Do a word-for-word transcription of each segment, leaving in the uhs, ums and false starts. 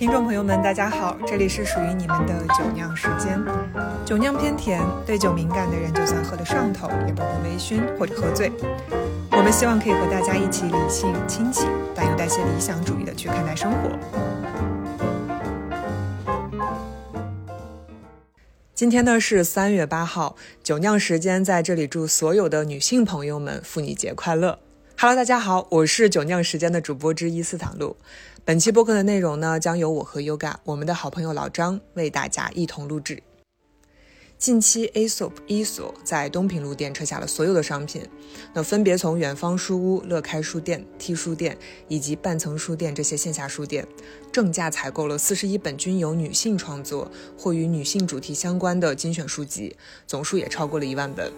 听众朋友们大家好，这里是属于你们的酒酿时间。酒酿偏甜，对酒敏感的人就算喝得上头也不会微醺或者喝醉。我们希望可以和大家一起理性清醒，但又带些理想主义的去看待生活。今天呢是三月八号，酒酿时间在这里祝所有的女性朋友们妇女节快乐。Hello， 大家好，我是酒酿时间的主播之一斯坦路。本期播客的内容呢，将由我和 Yoga 我们的好朋友老张为大家一同录制。近期 A S O P 伊索在东平路店撤下了所有的商品，那分别从远方书屋、乐开书店、T 书店以及半层书店这些线下书店正价采购了四十一本均由女性创作或与女性主题相关的精选书籍，总数也超过了一万本，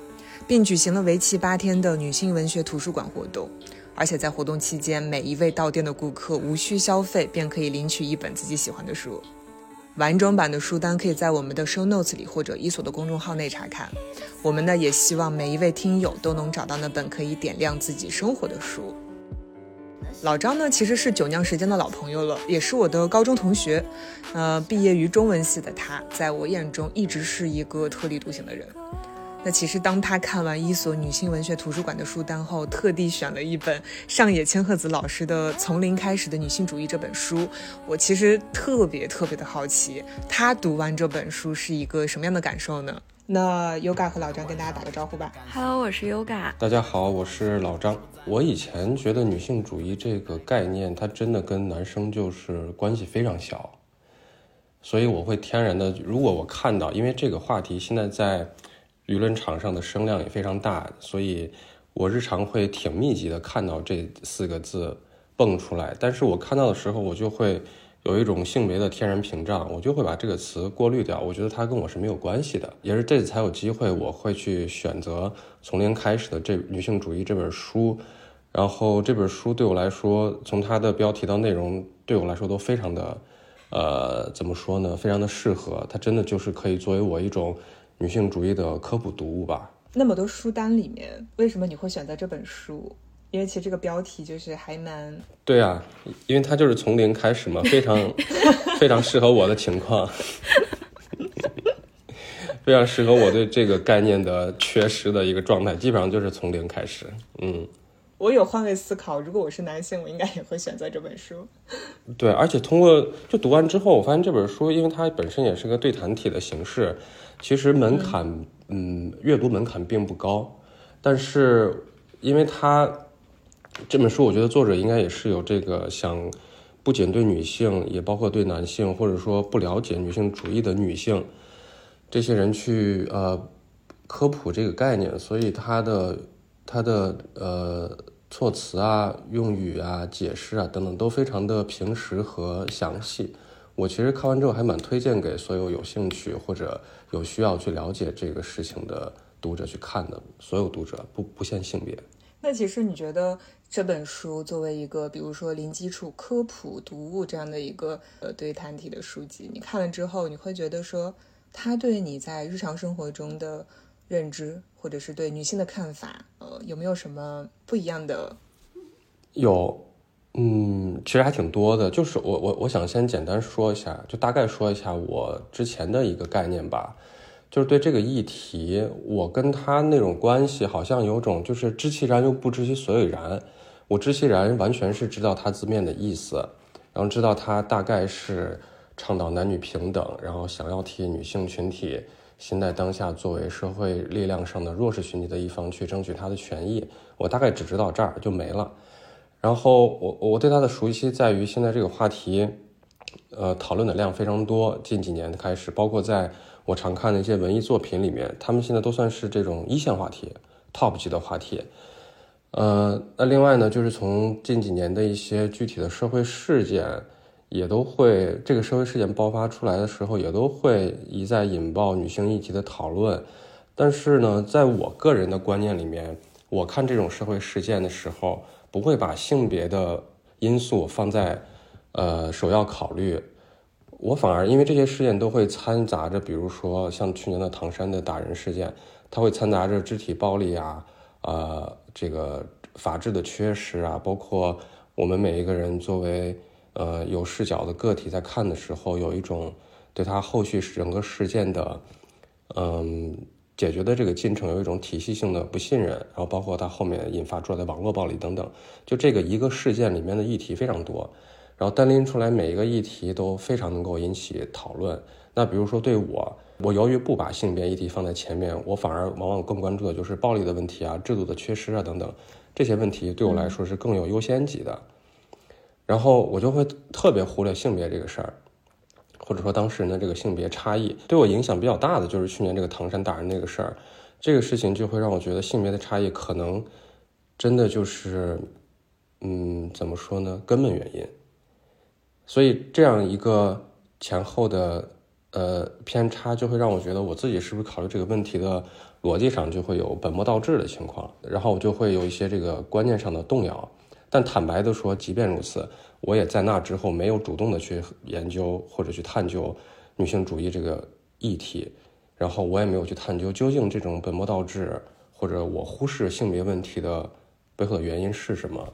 并举行了为期八天的女性文学图书馆活动，而且在活动期间，每一位到店的顾客无需消费便可以领取一本自己喜欢的书。完整版的书单可以在我们的 show notes 里或者伊索的公众号内查看。我们呢也希望每一位听友都能找到那本可以点亮自己生活的书。老张呢其实是酒酿时间的老朋友了，也是我的高中同学，呃，毕业于中文系的他在我眼中一直是一个特立独行的人。那其实当他看完伊索女性文学图书馆的书单后，特地选了一本上野千鹤子老师的《从零开始的女性主义》这本书，我其实特别特别的好奇，他读完这本书是一个什么样的感受呢？那 Yoga 和老张跟大家打个招呼吧。 Hello， 我是 Yoga。 大家好，我是老张。我以前觉得女性主义这个概念它真的跟男生就是关系非常小，所以我会天然的，如果我看到，因为这个话题现在在舆论场上的声量也非常大，所以我日常会挺密集的看到这四个字蹦出来，但是我看到的时候我就会有一种性别的天然屏障，我就会把这个词过滤掉，我觉得它跟我是没有关系的。也是这次才有机会我会去选择从零开始的这女性主义这本书，然后这本书对我来说，从它的标题到内容对我来说都非常的呃，怎么说呢，非常的适合，它真的就是可以作为我一种女性主义的科普读物吧。那么多书单里面，为什么你会选择这本书？因为其实这个标题就是还蛮……对啊，因为它就是从零开始嘛，非常非常适合我的情况，非常适合我对这个概念的缺失的一个状态，基本上就是从零开始。嗯，我有换位思考，如果我是男性，我应该也会选择这本书。对，而且通过就读完之后，我发现这本书，因为它本身也是个对谈体的形式。其实门槛，嗯，嗯，阅读门槛并不高，但是因为他这本书，我觉得作者应该也是有这个想，不仅对女性，也包括对男性，或者说不了解女性主义的女性，这些人去呃科普这个概念，所以他的他的呃措辞啊、用语啊、解释啊等等都非常的平实和详细。我其实看完之后还蛮推荐给所有有兴趣或者有需要去了解这个事情的读者去看的，所有读者不不限性别。那其实你觉得这本书作为一个比如说零基础科普读物这样的一个呃对谈体的书籍，你看了之后你会觉得说它对你在日常生活中的认知或者是对女性的看法呃有没有什么不一样的？有，嗯，其实还挺多的，就是我我我想先简单说一下，就大概说一下我之前的一个概念吧，就是对这个议题，我跟他那种关系好像有种就是知其然又不知其所以然。我知其然完全是知道他字面的意思，然后知道他大概是倡导男女平等，然后想要替女性群体现在当下作为社会力量上的弱势群体的一方去争取他的权益，我大概只知道这儿就没了。然后我我对它的熟悉在于现在这个话题，呃，讨论的量非常多。近几年开始，包括在我常看的一些文艺作品里面，他们现在都算是这种一线话题、top 级的话题。呃，那另外呢，就是从近几年的一些具体的社会事件，也都会这个社会事件爆发出来的时候，也都会一再引爆女性议题的讨论。但是呢，在我个人的观念里面，我看这种社会事件的时候，不会把性别的因素放在呃首要考虑，我反而因为这些事件都会掺杂着，比如说像去年的唐山的打人事件，它会掺杂着肢体暴力啊，呃，这个法治的缺失啊，包括我们每一个人作为呃有视角的个体在看的时候，有一种对他后续整个事件的嗯解决的这个进程有一种体系性的不信任，然后包括他后面引发出来的网络暴力等等，就这个一个事件里面的议题非常多，然后单拎出来每一个议题都非常能够引起讨论。那比如说对我我由于不把性别议题放在前面，我反而往往更关注的就是暴力的问题啊、制度的缺失啊等等，这些问题对我来说是更有优先级的，然后我就会特别忽略性别这个事儿，或者说当事人的这个性别差异。对我影响比较大的就是去年这个唐山打人那个事儿，这个事情就会让我觉得性别的差异可能真的就是嗯怎么说呢，根本原因。所以这样一个前后的呃偏差就会让我觉得我自己是不是考虑这个问题的逻辑上就会有本末倒置的情况，然后我就会有一些这个观念上的动摇。但坦白的说，即便如此，我也在那之后没有主动的去研究或者去探究女性主义这个议题，然后我也没有去探究究竟这种本末倒置或者我忽视性别问题的背后的原因是什么。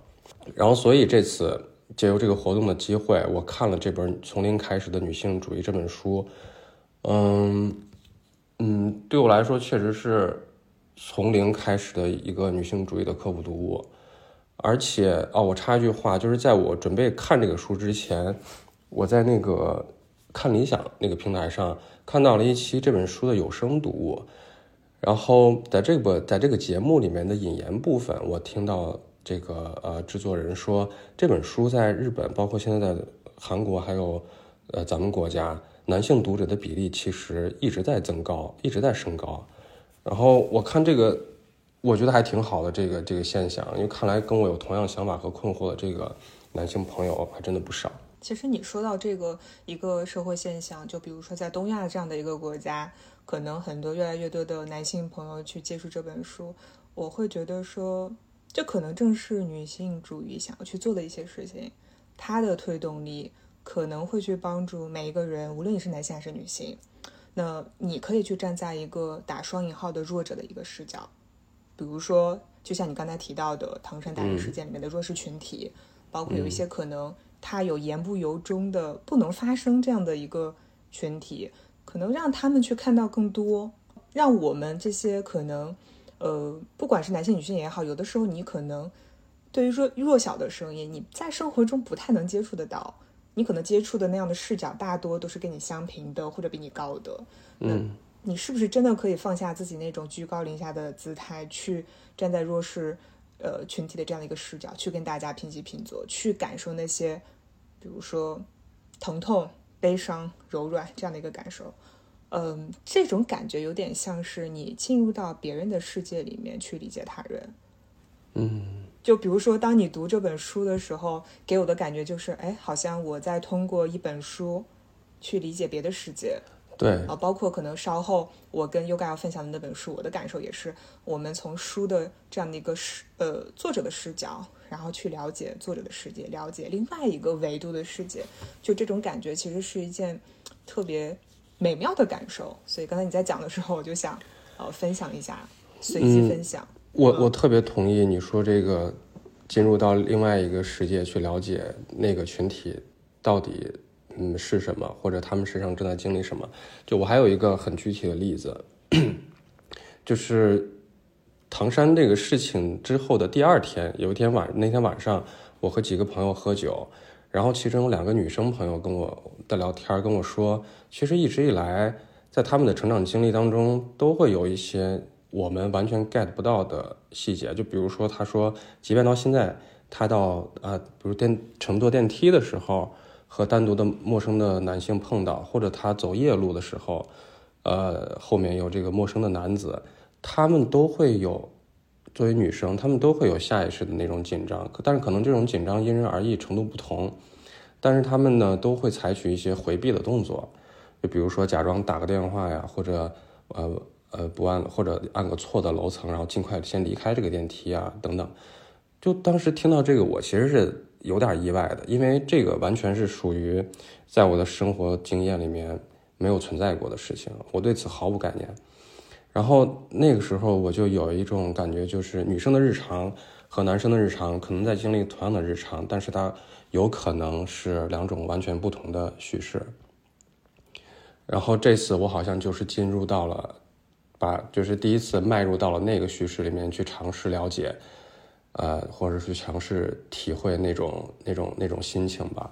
然后所以这次借由这个活动的机会，我看了这本《从零开始的女性主义》这本书，嗯嗯，对我来说确实是从零开始的一个女性主义的科普读物。而且啊，我插一句话，就是在我准备看这个书之前，我在那个看理想那个平台上看到了一期这本书的有声读物，然后在这个在这个节目里面的引言部分，我听到这个呃制作人说，这本书在日本，包括现在的韩国，还有呃咱们国家，男性读者的比例其实一直在增高，一直在升高。然后我看这个，我觉得还挺好的这个这个现象，因为看来跟我有同样想法和困惑的这个男性朋友还真的不少。其实你说到这个一个社会现象，就比如说在东亚这样的一个国家，可能很多越来越多的男性朋友去接触这本书，我会觉得说这可能正是女性主义想要去做的一些事情，它的推动力可能会去帮助每一个人，无论你是男性还是女性，那你可以去站在一个打双引号的弱者的一个视角。比如说就像你刚才提到的唐山打人事件里面的弱势群体、嗯、包括有一些可能他有言不由衷的不能发声这样的一个群体，可能让他们去看到更多，让我们这些可能呃，不管是男性女性也好，有的时候你可能对于弱弱小的声音你在生活中不太能接触得到，你可能接触的那样的视角大多都是跟你相平的或者比你高的，嗯，你是不是真的可以放下自己那种居高临下的姿态，去站在弱势呃群体的这样的一个视角，去跟大家平起平坐，去感受那些比如说疼痛、悲伤、柔软这样的一个感受。嗯，这种感觉有点像是你进入到别人的世界里面去理解他人。嗯，就比如说当你读这本书的时候，给我的感觉就是哎，好像我在通过一本书去理解别的世界。对啊，包括可能稍后我跟 Yoga 要分享的那本书，我的感受也是，我们从书的这样的一个呃作者的视角，然后去了解作者的世界，了解另外一个维度的世界，就这种感觉其实是一件特别美妙的感受。所以刚才你在讲的时候，我就想呃分享一下，随机分享。嗯、我我特别同意你说这个进入到另外一个世界去了解那个群体到底。嗯，是什么，或者他们身上正在经历什么。就我还有一个很具体的例子，就是唐山这个事情之后的第二天，有一天晚那天晚上我和几个朋友喝酒，然后其中有两个女生朋友跟我在聊天，跟我说其实一直以来在他们的成长经历当中都会有一些我们完全 get 不到的细节。就比如说她说即便到现在，她到啊、呃，比如电乘坐电梯的时候和单独的陌生的男性碰到，或者他走夜路的时候，呃，后面有这个陌生的男子，他们都会有，作为女生，他们都会有下意识的那种紧张，但是可能这种紧张因人而异，程度不同，但是他们呢都会采取一些回避的动作，就比如说假装打个电话呀，或者呃呃不按，或者按个错的楼层，然后尽快先离开这个电梯啊，等等。就当时听到这个，我其实是有点意外的，因为这个完全是属于在我的生活经验里面没有存在过的事情，我对此毫无概念。然后那个时候我就有一种感觉，就是女生的日常和男生的日常可能在经历同样的日常，但是它有可能是两种完全不同的叙事。然后这次我好像就是进入到了把就是第一次迈入到了那个叙事里面去尝试了解，呃，或者是尝试体会那种那种那种心情吧。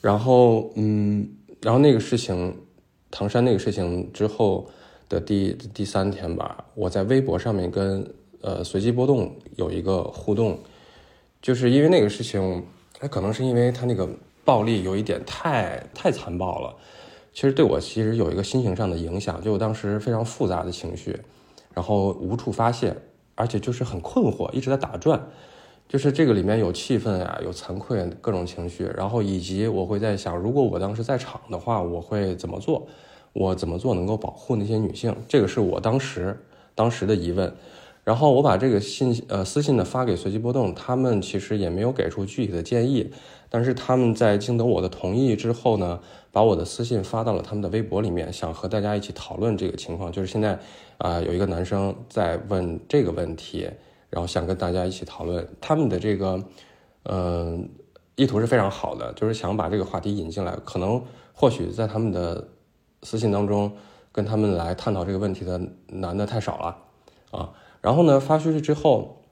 然后嗯，然后那个事情，唐山那个事情之后的第第三天吧，我在微博上面跟呃随机波动有一个互动，就是因为那个事情，它可能是因为它那个暴力有一点太太残暴了。其实对我其实有一个心情上的影响，就我当时非常复杂的情绪，然后无处发泄，而且就是很困惑，一直在打转，就是这个里面有气愤啊，有惭愧，各种情绪，然后以及我会在想，如果我当时在场的话，我会怎么做，我怎么做能够保护那些女性，这个是我当时当时的疑问。然后我把这个信呃私信的发给随机波动，他们其实也没有给出具体的建议，但是他们在经得我的同意之后呢，把我的私信发到了他们的微博里面，想和大家一起讨论这个情况。就是现在啊、呃，有一个男生在问这个问题，然后想跟大家一起讨论。他们的这个呃意图是非常好的，就是想把这个话题引进来。可能或许在他们的私信当中，跟他们来探讨这个问题的男的太少了啊。然后呢，发出去之后，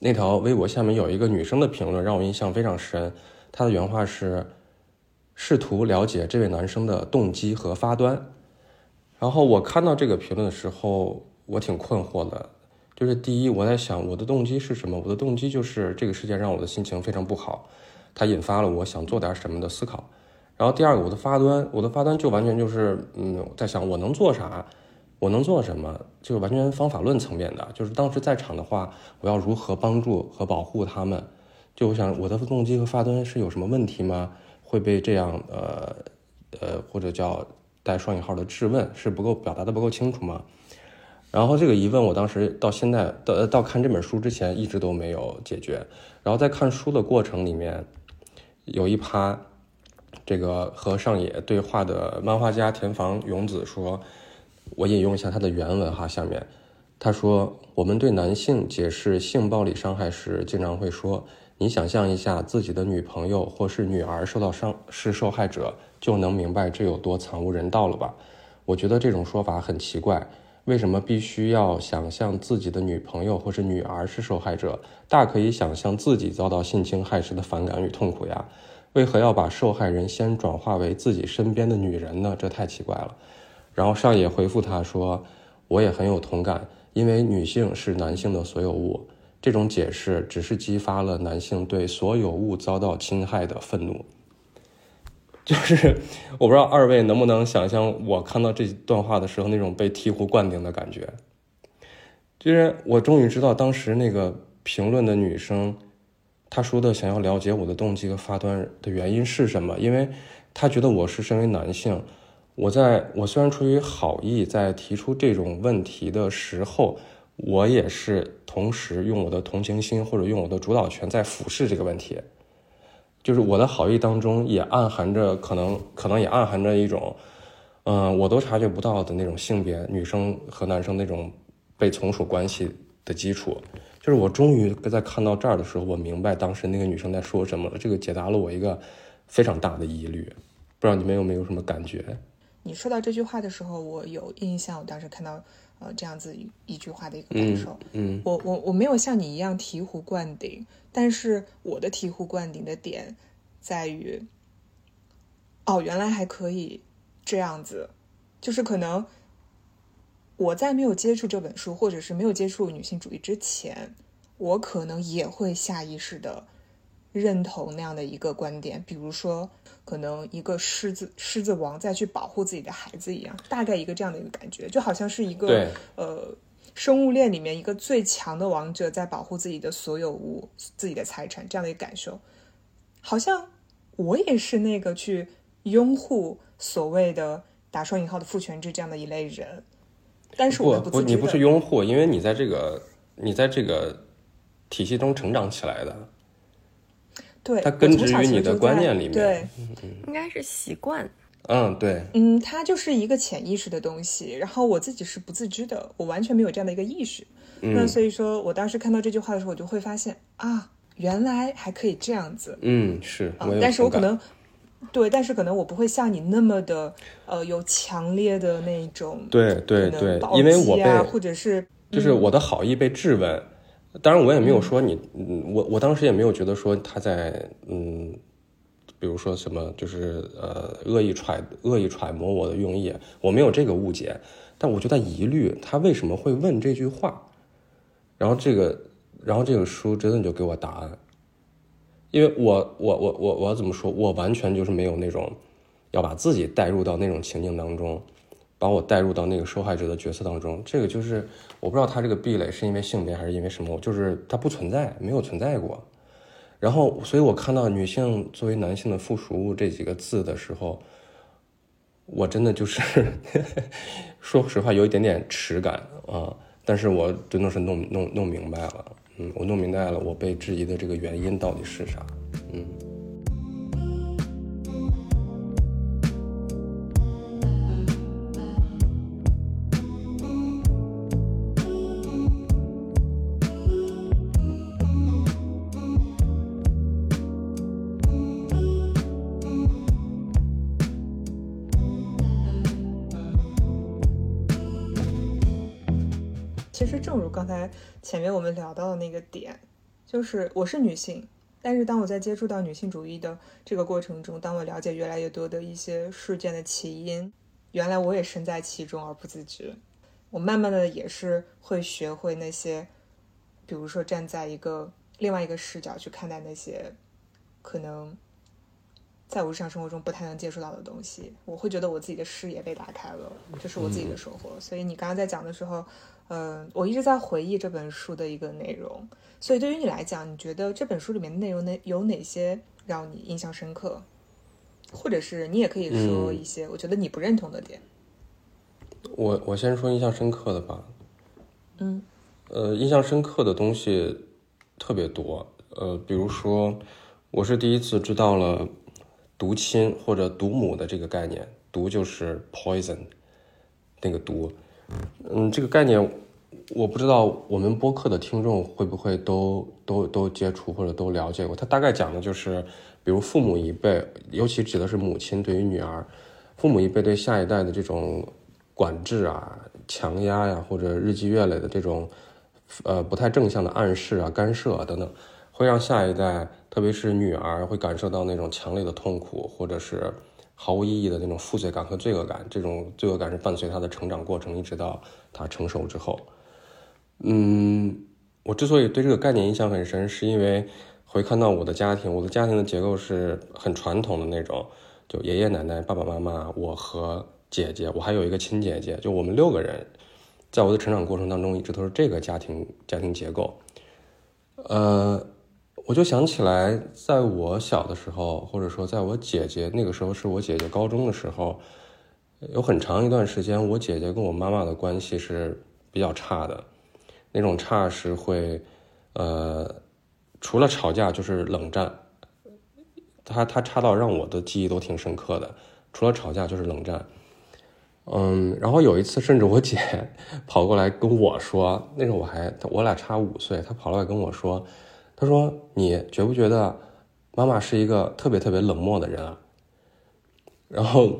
那条微博下面有一个女生的评论让我印象非常深。她的原话是：“试图了解这位男生的动机和发端。”然后我看到这个评论的时候，我挺困惑的。就是第一，我在想我的动机是什么？我的动机就是这个事件让我的心情非常不好，它引发了我想做点什么的思考。然后第二个，我的发端，我的发端就完全就是，嗯，在想我能做啥。我能做什么，就是完全方法论层面的，就是当时在场的话，我要如何帮助和保护他们，就我想我的动机和发端是有什么问题吗？会被这样呃呃或者叫带双引号的质问，是不够表达的不够清楚吗？然后这个疑问我当时到现在到到看这本书之前一直都没有解决，然后在看书的过程里面有一趴，这个和上野对话的漫画家田房勇子说，我引用一下他的原文哈，下面他说，我们对男性解释性暴力伤害时，经常会说，你想象一下自己的女朋友或是女儿受到伤是受害者，就能明白这有多惨无人道了吧？我觉得这种说法很奇怪，为什么必须要想象自己的女朋友或是女儿是受害者？大可以想象自己遭到性侵害时的反感与痛苦呀，为何要把受害人先转化为自己身边的女人呢？这太奇怪了。然后上野回复他说，我也很有同感，因为女性是男性的所有物，这种解释只是激发了男性对所有物遭到侵害的愤怒。就是我不知道二位能不能想象我看到这段话的时候那种被醍醐灌顶的感觉，就是我终于知道当时那个评论的女生她说的想要了解我的动机和发端的原因是什么，因为她觉得我是身为男性，我在我虽然出于好意在提出这种问题的时候，我也是同时用我的同情心或者用我的主导权在俯视这个问题，就是我的好意当中也暗含着可能可能也暗含着一种嗯、呃，我都察觉不到的那种性别女生和男生那种被从属关系的基础。就是我终于在看到这儿的时候，我明白当时那个女生在说什么了，这个解答了我一个非常大的疑虑，不知道你们有没有什么感觉。你说到这句话的时候，我有印象，我当时看到呃这样子一句话的一个感受。嗯，嗯我我我没有像你一样醍醐灌顶，但是我的醍醐灌顶的点在于，哦，原来还可以这样子，就是可能我在没有接触这本书，或者是没有接触女性主义之前，我可能也会下意识的认同那样的一个观点，比如说可能一个狮子狮子王再去保护自己的孩子一样，大概一个这样的一个感觉，就好像是一个呃生物链里面一个最强的王者在保护自己的所有物，自己的财产，这样的一个感受。好像我也是那个去拥护所谓的打双引号的父权制这样的一类人，但是我不不你不是拥护，因为你在这个你在这个体系中成长起来的，对，它根植于你的观念里面，对，应该是习惯。嗯，对，嗯，它就是一个潜意识的东西。然后我自己是不自知的，我完全没有这样的一个意识。嗯、那所以说我当时看到这句话的时候，我就会发现啊，原来还可以这样子。嗯，是，我有，但是我可能。对，但是可能我不会像你那么的，呃，有强烈的那种、啊、对对对，因为我被或者是就是我的好意被质问，嗯、当然我也没有说你，嗯、我我当时也没有觉得说他在嗯，比如说什么就是呃恶意揣恶意揣摩我的用意，我没有这个误解，但我就在疑虑他为什么会问这句话，然后这个然后这个书真的就给我答案。因为我我我我我要怎么说？我完全就是没有那种要把自己带入到那种情境当中，把我带入到那个受害者的角色当中。这个就是我不知道他这个壁垒是因为性别还是因为什么，就是它不存在，没有存在过。然后，所以我看到"女性"作为"男性"的附属物这几个字的时候，我真的就是说实话有一点点耻感啊。但是我真的是弄弄弄明白了。嗯，我弄明白了，我被质疑的这个原因到底是啥？嗯，其实正如刚才前面我们聊到的那个点，就是我是女性，但是当我在接触到女性主义的这个过程中，当我了解越来越多的一些事件的起因，原来我也身在其中而不自觉。我慢慢的也是会学会那些，比如说站在一个另外一个视角去看待那些可能在我日常生活中不太能接触到的东西，我会觉得我自己的视野被打开了，这是我自己的收获。所以你刚刚在讲的时候，呃，我一直在回忆这本书的一个内容。所以对于你来讲，你觉得这本书里面的内容有哪些让你印象深刻，或者是你也可以说一些我觉得你不认同的点。我我先说印象深刻的吧。嗯，呃，印象深刻的东西特别多，呃，比如说我是第一次知道了毒亲或者毒母的这个概念，毒就是 poison 那个毒，嗯，这个概念我不知道我们播客的听众会不会都都都接触或者都了解过。它大概讲的就是，比如父母一辈，尤其指的是母亲对于女儿，父母一辈对下一代的这种管制啊、强压呀、啊，或者日积月累的这种呃不太正向的暗示啊、干涉啊等等，会让下一代。特别是女儿会感受到那种强烈的痛苦，或者是毫无意义的那种负罪感和罪恶感，这种罪恶感是伴随她的成长过程，一直到她成熟之后。嗯，我之所以对这个概念印象很深，是因为回看到我的家庭，我的家庭的结构是很传统的那种，就爷爷奶奶、爸爸妈妈，我和姐姐，我还有一个亲姐姐，就我们六个人，在我的成长过程当中一直都是这个家庭家庭结构。呃我就想起来，在我小的时候，或者说在我姐姐那个时候，是我姐姐高中的时候，有很长一段时间，我姐姐跟我妈妈的关系是比较差的，那种差是会，呃，除了吵架就是冷战，她她差到让我的记忆都挺深刻的，除了吵架就是冷战，嗯，然后有一次，甚至我姐跑过来跟我说，那时候我还我俩差五岁，她跑过来跟我说。他说你觉不觉得妈妈是一个特别特别冷漠的人啊？然后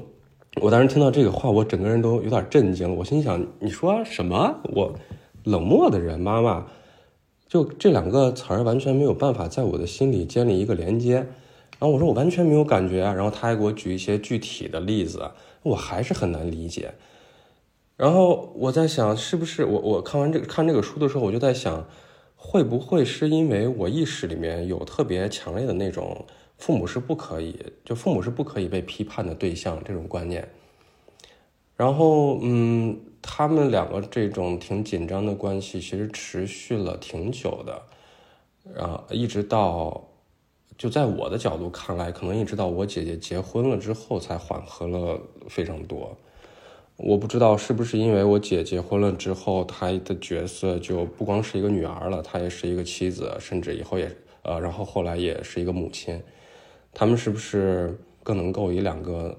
我当时听到这个话，我整个人都有点震惊了。我心想，你说什么？我冷漠的人，妈妈，就这两个词儿完全没有办法在我的心里建立一个连接。然后我说我完全没有感觉啊。然后他还给我举一些具体的例子，我还是很难理解。然后我在想，是不是我我看完这个看这个书的时候，我就在想。会不会是因为我意识里面有特别强烈的那种父母是不可以，就父母是不可以被批判的对象这种观念，然后嗯，他们两个这种挺紧张的关系其实持续了挺久的，啊，一直到就在我的角度看来，可能一直到我姐姐结婚了之后才缓和了非常多。我不知道是不是因为我姐结婚了之后，她的角色就不光是一个女儿了，她也是一个妻子，甚至以后也呃，然后后来也是一个母亲。她们是不是更能够以两个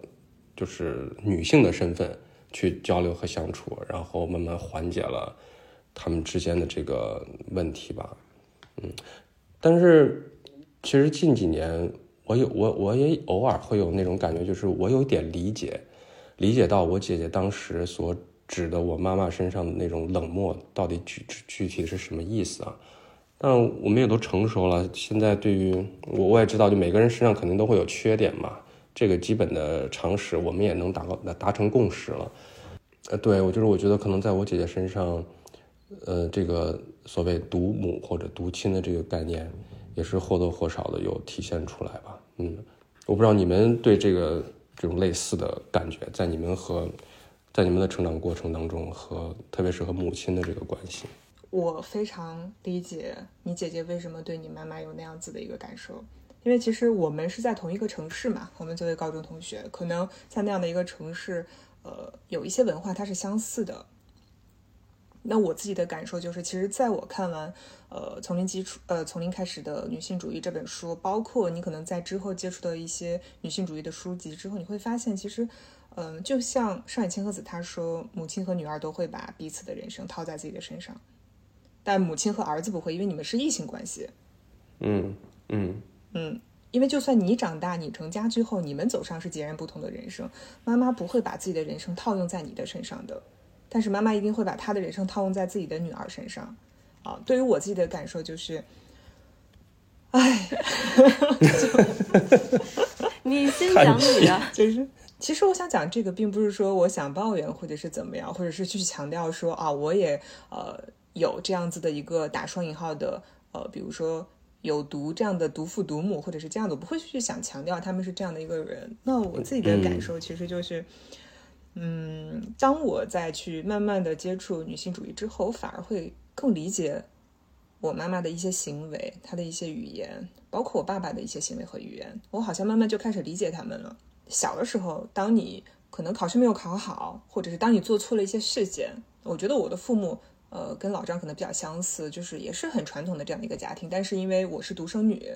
就是女性的身份去交流和相处，然后慢慢缓解了他们之间的这个问题吧。嗯，但是其实近几年我有我我也偶尔会有那种感觉，就是我有点理解理解到我姐姐当时所指的我妈妈身上的那种冷漠到底具具体是什么意思啊。但我们也都成熟了，现在对于我我也知道，就每个人身上肯定都会有缺点嘛，这个基本的常识我们也能达达成共识了。呃，对，我就是我觉得可能在我姐姐身上，呃，这个所谓独母或者独亲的这个概念，也是或多或少的有体现出来吧。嗯，我不知道你们对这个这种类似的感觉，在你们和在你们的成长过程当中和特别是和母亲的这个关系。我非常理解你姐姐为什么对你妈妈有那样子的一个感受，因为其实我们是在同一个城市嘛，我们作为高中同学，可能在那样的一个城市，呃，有一些文化它是相似的。那我自己的感受就是，其实在我看完呃从零基础呃从零开始的女性主义这本书，包括你可能在之后接触的一些女性主义的书籍之后，你会发现其实嗯、呃，就像上野千鹤子她说，母亲和女儿都会把彼此的人生套在自己的身上，但母亲和儿子不会，因为你们是异性关系。嗯嗯嗯，因为就算你长大，你成家之后，你们走上是截然不同的人生。妈妈不会把自己的人生套用在你的身上的，但是妈妈一定会把她的人生套用在自己的女儿身上。啊，对于我自己的感受就是，哎，你先讲你的，就是。其实我想讲这个，并不是说我想抱怨，或者是怎么样，或者是去强调说啊，我也呃有这样子的一个打双引号的呃，比如说有毒这样的毒父毒母，或者是这样的，我不会去想强调他们是这样的一个人。那我自己的感受其实就是，嗯，嗯当我在去慢慢的接触女性主义之后，反而会更理解我妈妈的一些行为，她的一些语言，包括我爸爸的一些行为和语言，我好像慢慢就开始理解他们了。小的时候，当你可能考试没有考好，或者是当你做错了一些事情，我觉得我的父母呃，跟老张可能比较相似，就是也是很传统的这样的一个家庭，但是因为我是独生女，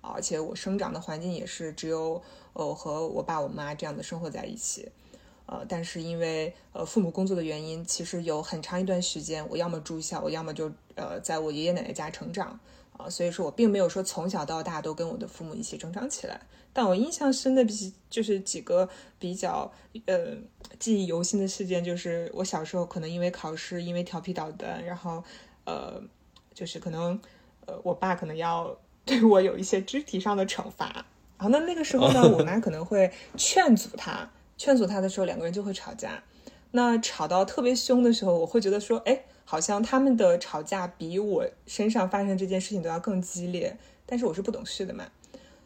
而且我生长的环境也是只有呃和我爸我妈这样的生活在一起，呃，但是因为呃父母工作的原因，其实有很长一段时间我要么住校，我要么就呃在我爷爷奶奶家成长。啊，所以说我并没有说从小到大都跟我的父母一起成长起来，但我印象深的比就是几个比较呃记忆犹新的事件，就是我小时候可能因为考试，因为调皮捣蛋，然后呃就是可能呃我爸可能要对我有一些肢体上的惩罚，然后那那个时候呢，我妈可能会劝阻他，劝阻他的时候两个人就会吵架，那吵到特别凶的时候，我会觉得说，哎。好像他们的吵架比我身上发生这件事情都要更激烈，但是我是不懂事的嘛。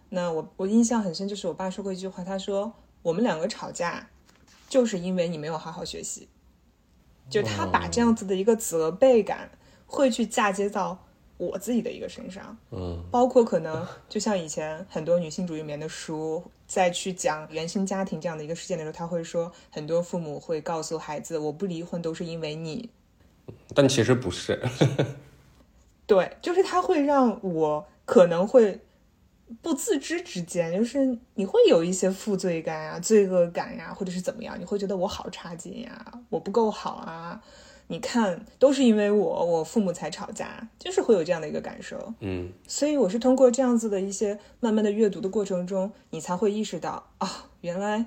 那我我印象很深，就是我爸说过一句话，他说我们两个吵架就是因为你没有好好学习，就他把这样子的一个责备感会去嫁接到我自己的一个身上。嗯，包括可能就像以前很多女性主义里面的书在去讲原生家庭这样的一个事件的时候，他会说很多父母会告诉孩子，我不离婚都是因为你，但其实不是。对，就是它会让我可能会不自知之间，就是你会有一些负罪感啊、罪恶感啊，或者是怎么样，你会觉得我好差劲呀、啊、我不够好啊，你看都是因为我我父母才吵架，就是会有这样的一个感受。嗯，所以我是通过这样子的一些慢慢的阅读的过程中，你才会意识到啊，原来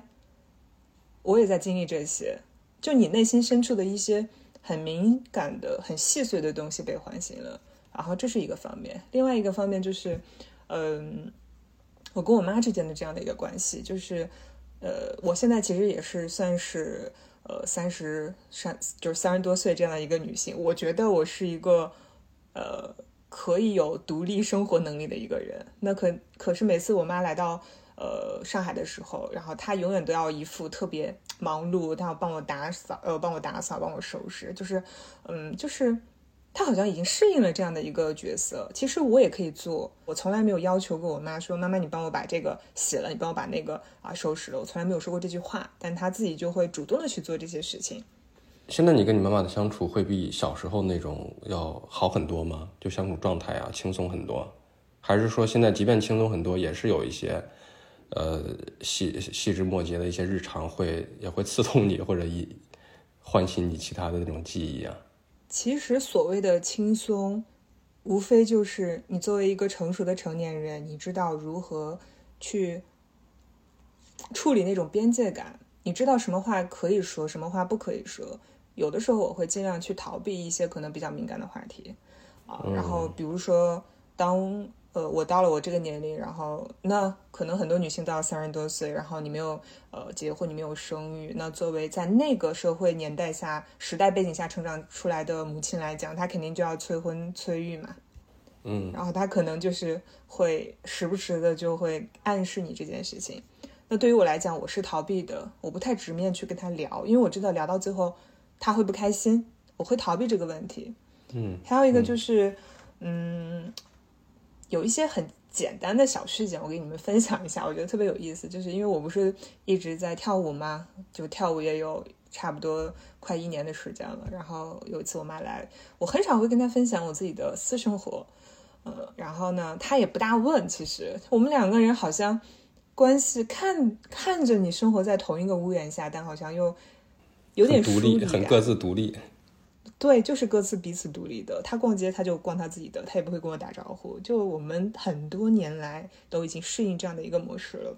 我也在经历这些，就你内心深处的一些很敏感的很细碎的东西被唤醒了。然后这是一个方面，另外一个方面就是嗯，我跟我妈之间的这样的一个关系，就是呃，我现在其实也是算是呃三十三就是三十多岁这样的一个女性，我觉得我是一个呃可以有独立生活能力的一个人。那可可是每次我妈来到呃，上海的时候，然后他永远都要一副特别忙碌，他要帮我打扫，呃，帮我打扫，帮我收拾，就是，嗯，就是他好像已经适应了这样的一个角色。其实我也可以做，我从来没有要求过我妈说，妈妈你帮我把这个洗了，你帮我把那个啊收拾了，我从来没有说过这句话，但他自己就会主动的去做这些事情。现在你跟你妈妈的相处会比小时候那种要好很多吗？就相处状态啊，轻松很多，还是说现在即便轻松很多，也是有一些？呃，细细枝末节的一些日常会也会刺痛你，或者一唤起你其他的那种记忆啊。其实所谓的轻松，无非就是你作为一个成熟的成年人，你知道如何去处理那种边界感，你知道什么话可以说，什么话不可以说。有的时候我会尽量去逃避一些可能比较敏感的话题啊，然后比如说当呃，我到了我这个年龄，然后那可能很多女性到三十多岁，然后你没有呃结婚，你没有生育，那作为在那个社会年代下、时代背景下成长出来的母亲来讲，她肯定就要催婚催育嘛，嗯，然后她可能就是会时不时的就会暗示你这件事情。那对于我来讲，我是逃避的，我不太直面去跟她聊，因为我知道聊到最后她会不开心，我会逃避这个问题。嗯，还有一个就是，嗯。嗯有一些很简单的小事情我给你们分享一下，我觉得特别有意思。就是因为我不是一直在跳舞嘛，就跳舞也有差不多快一年的时间了，然后有一次我妈来，我很少会跟她分享我自己的私生活，呃，然后呢她也不大问，其实我们两个人好像关系看看着你生活在同一个屋檐下，但好像又有点疏离，很各自独立，对，就是各自彼此独立的。他逛街他就逛他自己的，他也不会跟我打招呼，就我们很多年来都已经适应这样的一个模式了。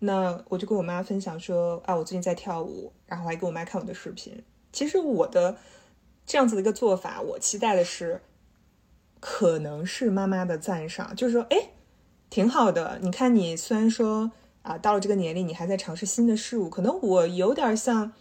那我就跟我妈分享说啊，我最近在跳舞，然后还给我妈看我的视频。其实我的这样子的一个做法，我期待的是可能是妈妈的赞赏，就是说哎，挺好的，你看你虽然说啊到了这个年龄你还在尝试新的事物，可能我有点像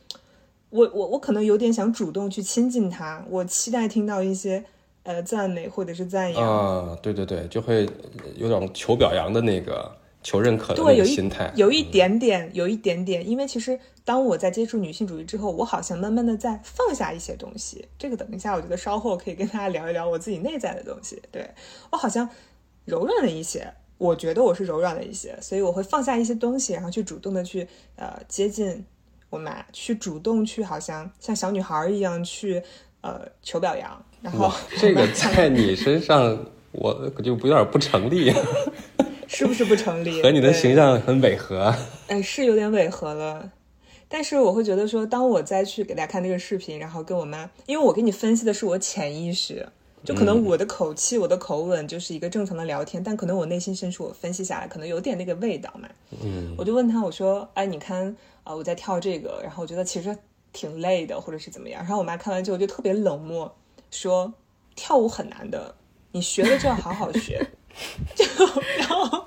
我我我可能有点想主动去亲近他，我期待听到一些呃赞美或者是赞扬啊，对对对，就会有种求表扬的那个求认可的那个心态，对，有一有一点点，有一点点，因为其实当我在接触女性主义之后，我好像慢慢的在放下一些东西。这个等一下，我觉得稍后可以跟大家聊一聊我自己内在的东西。对，我好像柔软了一些。我觉得我是柔软了一些，所以我会放下一些东西，然后去主动的去呃接近。我妈去主动去，好像像小女孩一样去，呃，求表扬。然后这个在你身上，我就有点不成立，是不是不成立？和你的形象很违和。哎，是有点违和了。但是我会觉得说，当我再去给大家看那个视频，然后跟我妈，因为我给你分析的是我潜意识，就可能我的口气、嗯、我的口吻就是一个正常的聊天，但可能我内心深处我分析下来，可能有点那个味道嘛。嗯，我就问她，我说，哎，你看。啊、呃，我在跳这个，然后我觉得其实挺累的，或者是怎么样。然后我妈看完之后就特别冷漠，说跳舞很难的，你学了就要好好学。就然后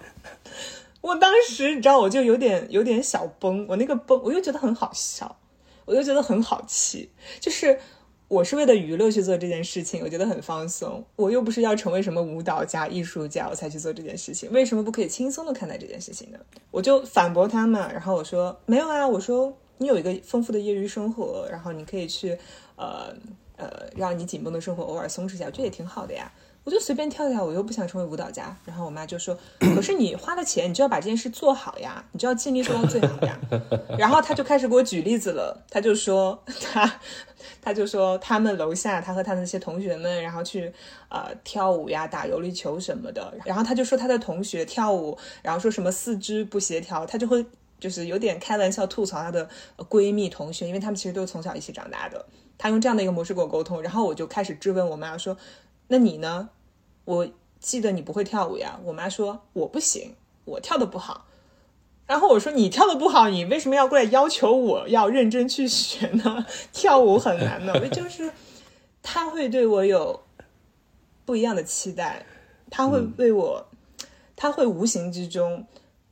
我当时你知道，我就有点有点小崩，我那个崩，我又觉得很好笑，我又觉得很好气，就是我是为了娱乐去做这件事情，我觉得很放松。我又不是要成为什么舞蹈家、艺术家，我才去做这件事情。为什么不可以轻松的看待这件事情呢？我就反驳他们，然后我说没有啊，我说你有一个丰富的业余生活，然后你可以去，呃呃，让你紧绷的生活偶尔松弛一下，我觉得也挺好的呀。我就随便跳跳，我又不想成为舞蹈家。然后我妈就说：“可是你花了钱，你就要把这件事做好呀，你就要尽力做到最好呀。”然后她就开始给我举例子了，她就说她。他就说他们楼下他和他的那些同学们然后去呃跳舞呀打游力球什么的，然后他就说他的同学跳舞然后说什么四肢不协调，他就会就是有点开玩笑吐槽他的闺蜜同学，因为他们其实都是从小一起长大的。他用这样的一个模式跟我沟通，然后我就开始质问我妈说那你呢，我记得你不会跳舞呀。我妈说我不行，我跳得不好。然后我说你跳的不好，你为什么要过来要求我要认真去学呢？跳舞很难的。就是他会对我有不一样的期待，他会为我、嗯、他会无形之中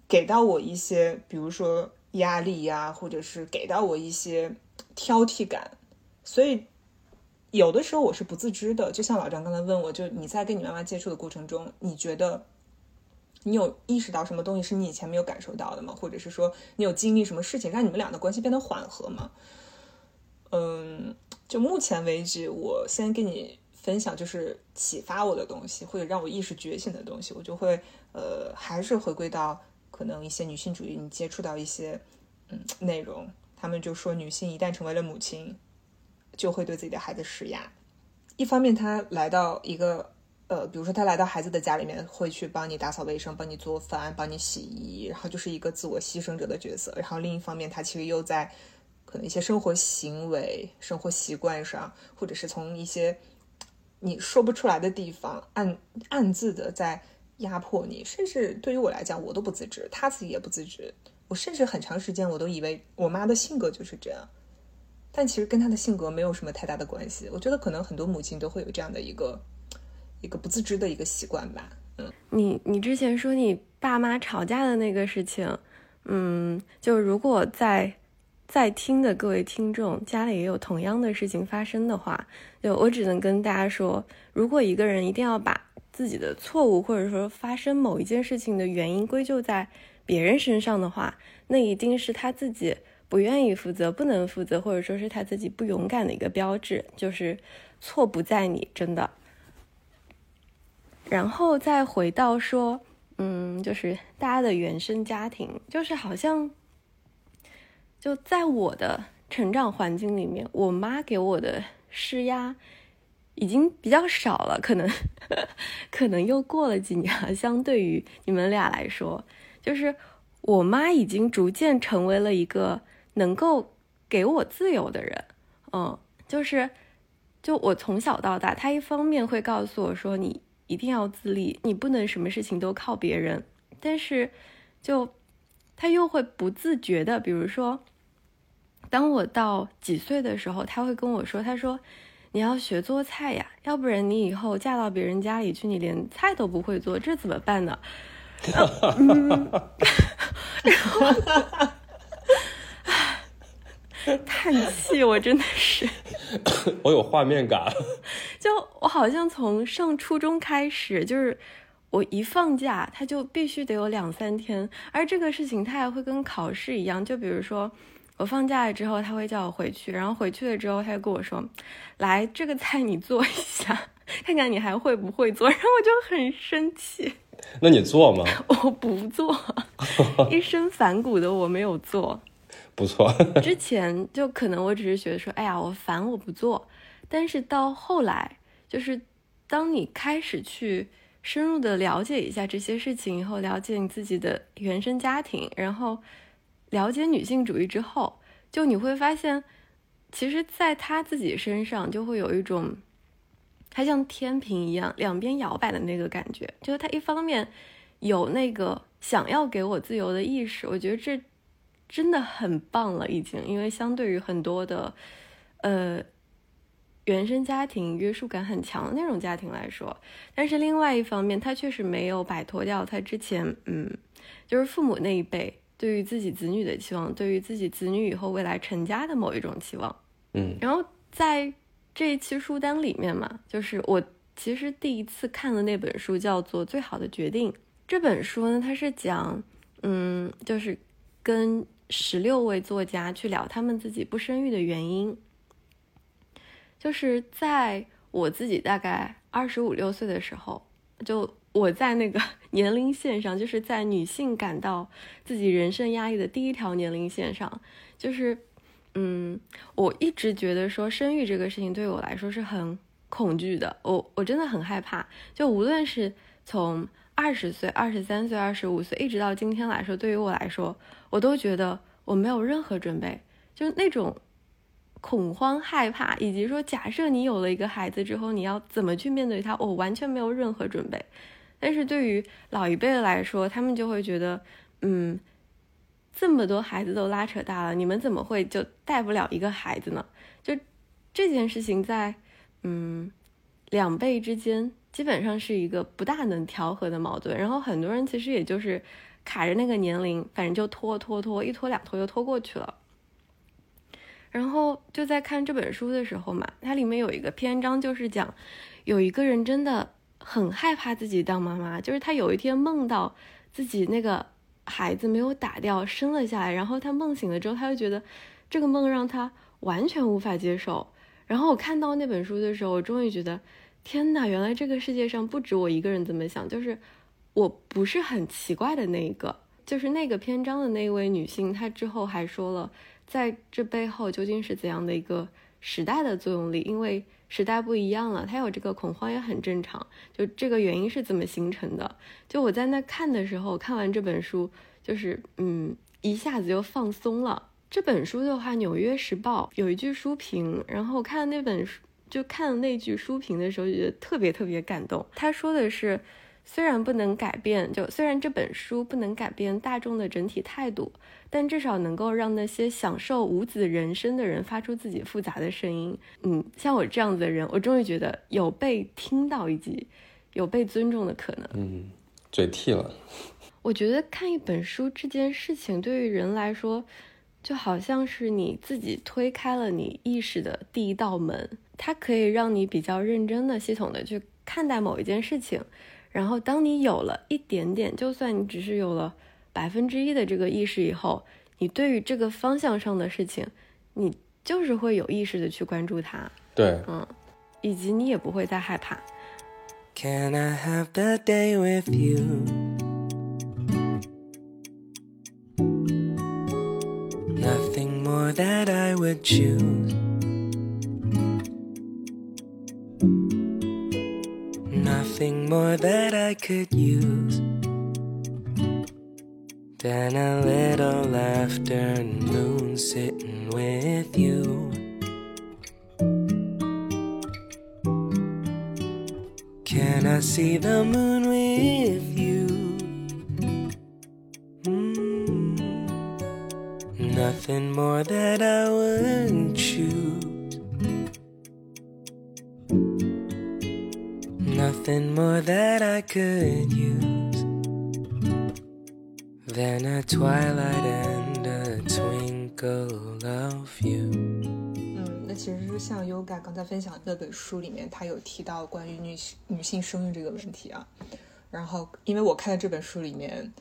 给到我一些比如说压力呀、啊，或者是给到我一些挑剔感。所以有的时候我是不自知的，就像老张刚才问我，就你在跟你妈妈接触的过程中，你觉得你有意识到什么东西是你以前没有感受到的吗？或者是说你有经历什么事情让你们俩的关系变得缓和吗？嗯，就目前为止我先跟你分享就是启发我的东西或者让我意识觉醒的东西，我就会呃还是回归到可能一些女性主义，你接触到一些嗯内容，他们就说女性一旦成为了母亲就会对自己的孩子施压。一方面她来到一个呃，比如说他来到孩子的家里面，会去帮你打扫卫生，帮你做饭，帮你洗衣，然后就是一个自我牺牲者的角色。然后另一方面，他其实又在可能一些生活行为、生活习惯上，或者是从一些你说不出来的地方暗暗自的在压迫你，甚至对于我来讲，我都不自知，他自己也不自知。我甚至很长时间我都以为我妈的性格就是这样，但其实跟她的性格没有什么太大的关系。我觉得可能很多母亲都会有这样的一个一个不自知的一个习惯吧。嗯，你你之前说你爸妈吵架的那个事情，嗯，就如果在在听的各位听众家里也有同样的事情发生的话，就我只能跟大家说，如果一个人一定要把自己的错误或者说发生某一件事情的原因归咎在别人身上的话，那一定是他自己不愿意负责、不能负责，或者说是他自己不勇敢的一个标志，就是错不在你，真的。然后再回到说，嗯，就是大家的原生家庭，就是好像就在我的成长环境里面，我妈给我的施压已经比较少了，可能可能又过了几年，相对于你们俩来说，就是我妈已经逐渐成为了一个能够给我自由的人。嗯，就是就我从小到大，她一方面会告诉我说你一定要自立，你不能什么事情都靠别人，但是就她又会不自觉的，比如说当我到几岁的时候，她会跟我说，她说你要学做菜呀，要不然你以后嫁到别人家里去，你连菜都不会做，这怎么办呢？啊嗯、然后叹气，我真的是我有画面感了。就我好像从上初中开始，就是我一放假他就必须得有两三天，而这个事情他还会跟考试一样，就比如说我放假了之后他会叫我回去，然后回去了之后他就跟我说，来，这个菜你做一下看看你还会不会做，然后我就很生气。那你做吗？我不做，一身反骨的我没有做。不错。之前就可能我只是觉得说，哎呀，我烦，我不做。但是到后来，就是当你开始去深入的了解一下这些事情以后，了解你自己的原生家庭，然后了解女性主义之后，就你会发现，其实在她自己身上就会有一种它像天平一样两边摇摆的那个感觉，就是它一方面有那个想要给我自由的意识，我觉得这真的很棒了已经，因为相对于很多的呃原生家庭约束感很强的那种家庭来说，但是另外一方面它确实没有摆脱掉它之前嗯，就是父母那一辈对于自己子女的期望，对于自己子女以后未来成家的某一种期望。嗯，然后在这一期书单里面嘛，就是我其实第一次看的那本书叫做《最好的决定》。这本书呢，它是讲，嗯，就是跟十六位作家去聊他们自己不生育的原因。就是在我自己大概二十五六岁的时候，就我在那个年龄线上，就是在女性感到自己人生压抑的第一条年龄线上，就是。嗯，我一直觉得说生育这个事情对我来说是很恐惧的，我我真的很害怕。就无论是从二十岁、二十三岁、二十五岁，一直到今天来说，对于我来说，我都觉得我没有任何准备。就是那种恐慌、害怕，以及说假设你有了一个孩子之后，你要怎么去面对他，我完全没有任何准备。但是对于老一辈的来说，他们就会觉得，嗯。这么多孩子都拉扯大了，你们怎么会就带不了一个孩子呢？就这件事情在嗯两辈之间基本上是一个不大能调和的矛盾，然后很多人其实也就是卡着那个年龄，反正就拖拖拖，一拖两拖就拖过去了。然后就在看这本书的时候嘛，它里面有一个篇章就是讲有一个人真的很害怕自己当妈妈，就是他有一天梦到自己那个孩子没有打掉生了下来，然后他梦醒了之后他就觉得这个梦让他完全无法接受。然后我看到那本书的时候，我终于觉得天哪，原来这个世界上不止我一个人这么想，就是我不是很奇怪的那一个。就是那个篇章的那位女性，她之后还说了在这背后究竟是怎样的一个时代的作用力，因为时代不一样了，她有这个恐慌也很正常，就这个原因是怎么形成的。就我在那看的时候，看完这本书就是嗯，一下子就放松了，这本书的话，《纽约时报》有一句书评，然后看那本书就看那句书评的时候，觉得特别特别感动。他说的是，虽然不能改变，就虽然这本书不能改变大众的整体态度，但至少能够让那些享受无子人生的人发出自己复杂的声音。嗯，像我这样子的人，我终于觉得有被听到以及有被尊重的可能。嗯，嘴替了。我觉得看一本书这件事情对于人来说，就好像是你自己推开了你意识的第一道门，它可以让你比较认真的、系统的去看待某一件事情。然后当你有了一点点，就算你只是有了百分之一的这个意识以后，你对于这个方向上的事情，你就是会有意识的去关注它。对，嗯，以及你也不会再害怕。Can I have the day with you?Nothing more that I would choose, nothing more that I could use than a little afternoon sitting with you. Can I see the moon with you?Nothing more that I wouldn't choose, nothing more that I could use than a twilight and a twinkle of you.其实是像 Yoga 刚才分享那本书里面，他有提到关于 女, 女性生育这个问题啊。然后因为我看的这本书里面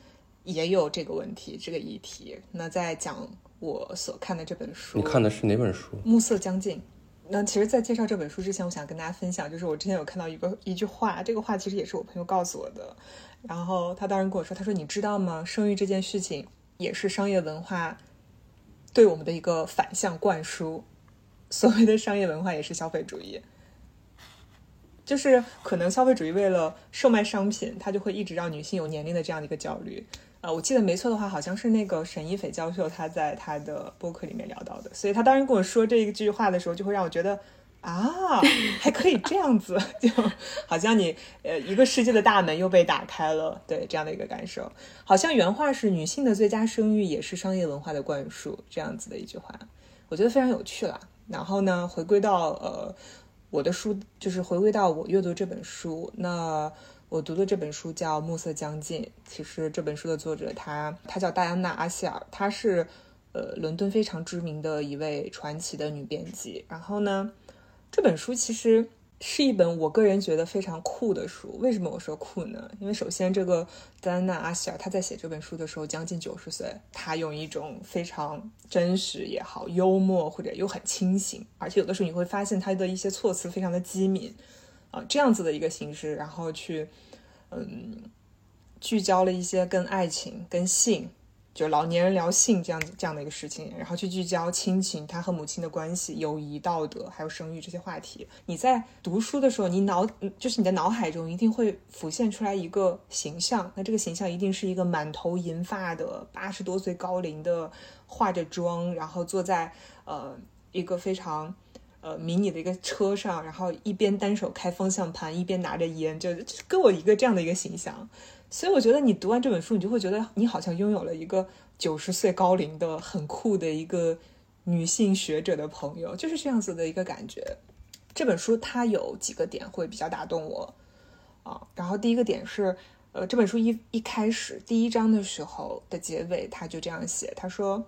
也有这个问题，这个议题。那在讲我所看的这本书，你看的是哪本书？暮色将近。那其实在介绍这本书之前，我想跟大家分享，就是我之前有看到一个一句话，这个话其实也是我朋友告诉我的。然后他当时跟我说，他说你知道吗，生育这件事情也是商业文化对我们的一个反向灌输，所谓的商业文化也是消费主义，就是可能消费主义为了售卖商品，它就会一直让女性有年龄的这样的一个焦虑。呃，我记得没错的话，好像是那个沈一斐教授他在他的播客里面聊到的，所以他当时跟我说这一句话的时候，就会让我觉得啊，还可以这样子，就好像你呃一个世界的大门又被打开了，对，这样的一个感受。好像原话是女性的最佳生育也是商业文化的灌输，这样子的一句话，我觉得非常有趣了。然后呢，回归到呃我的书，就是回归到我阅读这本书，那。我读的这本书叫《暮色将近》，其实这本书的作者他他叫戴安娜·阿希尔，她是呃伦敦非常知名的一位传奇的女编辑。然后呢，这本书其实是一本我个人觉得非常酷的书。为什么我说酷呢？因为首先这个戴安娜·阿希尔她在写这本书的时候将近九十岁，她用一种非常真实也好，幽默或者又很清醒，而且有的时候你会发现她的一些措辞非常的机敏啊，这样子的一个形式，然后去，嗯，聚焦了一些跟爱情、跟性，就老年人聊性这样这样的一个事情，然后去聚焦亲情、他和母亲的关系、友谊、道德，还有生育这些话题。你在读书的时候，你脑就是你的脑海中一定会浮现出来一个形象，那这个形象一定是一个满头银发的八十多岁高龄的，化着妆，然后坐在呃一个非常。呃，迷你的一个车上，然后一边单手开方向盘，一边拿着烟，就跟我一个这样的一个形象。所以我觉得你读完这本书，你就会觉得你好像拥有了一个九十岁高龄的很酷的一个女性学者的朋友，就是这样子的一个感觉。这本书它有几个点会比较打动我啊。然后第一个点是，呃，这本书一一开始第一章的时候的结尾，他就这样写，他说，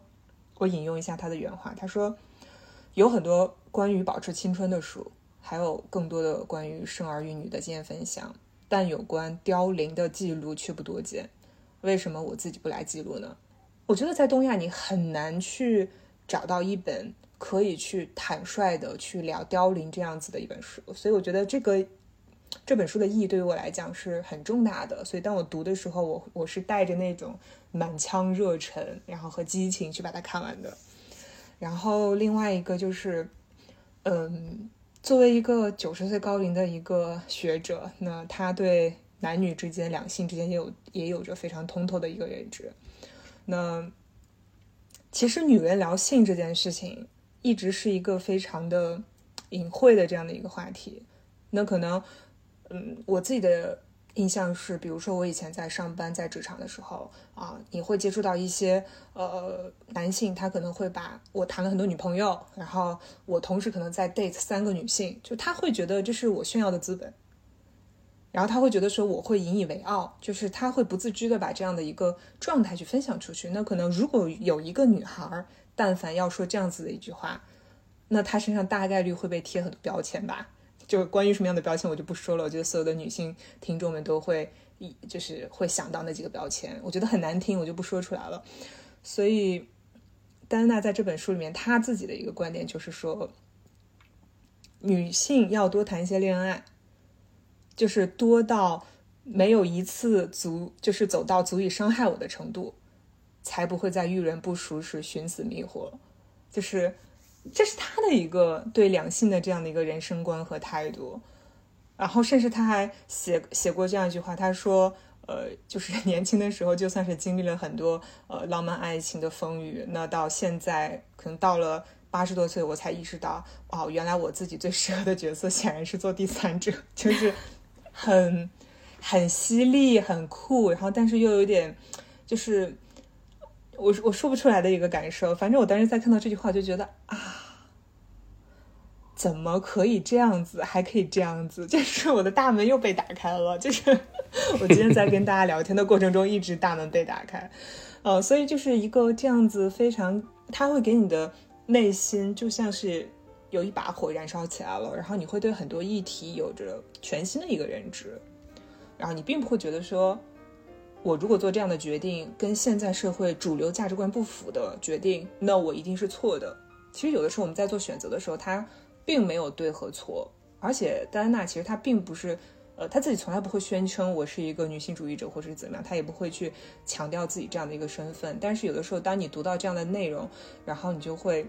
我引用一下他的原话，他说。有很多关于保持青春的书，还有更多的关于生儿育女的经验分享，但有关凋零的记录却不多见。为什么我自己不来记录呢？我觉得在东亚你很难去找到一本可以去坦率的去聊凋零这样子的一本书，所以我觉得这个这本书的意义对于我来讲是很重大的。所以当我读的时候，我我是带着那种满腔热忱然后和激情去把它看完的。然后另外一个就是，嗯，作为一个九十岁高龄的一个学者，那他对男女之间、两性之间也有也有着非常通透的一个认知。那其实女人聊性这件事情一直是一个非常的隐晦的这样的一个话题。那可能嗯，我自己的印象是，比如说我以前在上班在职场的时候啊，你会接触到一些呃男性，他可能会把我谈了很多女朋友，然后我同时可能在 date 三个女性，就他会觉得这是我炫耀的资本，然后他会觉得说我会引以为傲，就是他会不自知的把这样的一个状态去分享出去。那可能如果有一个女孩但凡要说这样子的一句话，那她身上大概率会被贴很多标签吧。就关于什么样的标签我就不说了，我觉得所有的女性听众们都会就是会想到那几个标签，我觉得很难听，我就不说出来了。所以戴安娜在这本书里面她自己的一个观点就是说，女性要多谈一些恋爱，就是多到没有一次足就是走到足以伤害我的程度，才不会在遇人不淑时寻死觅活。就是这是他的一个对两性的这样的一个人生观和态度。然后甚至他还写写过这样一句话，他说呃，就是年轻的时候就算是经历了很多呃浪漫爱情的风雨，那到现在可能到了八十多岁我才意识到，哦，原来我自己最适合的角色显然是做第三者。就是很很犀利很酷，然后但是又有点就是我我说不出来的一个感受。反正我当时在看到这句话就觉得啊，怎么可以这样子，还可以这样子，就是我的大门又被打开了。就是我今天在跟大家聊天的过程中一直大门被打开，呃，所以就是一个这样子非常，它会给你的内心就像是有一把火燃烧起来了，然后你会对很多议题有着全新的一个认知，然后你并不会觉得说我如果做这样的决定跟现在社会主流价值观不符的决定，那我一定是错的。其实有的时候我们在做选择的时候，它并没有对和错。而且戴安娜其实她并不是呃，她自己从来不会宣称我是一个女性主义者或是怎么样，她也不会去强调自己这样的一个身份。但是有的时候当你读到这样的内容，然后你就会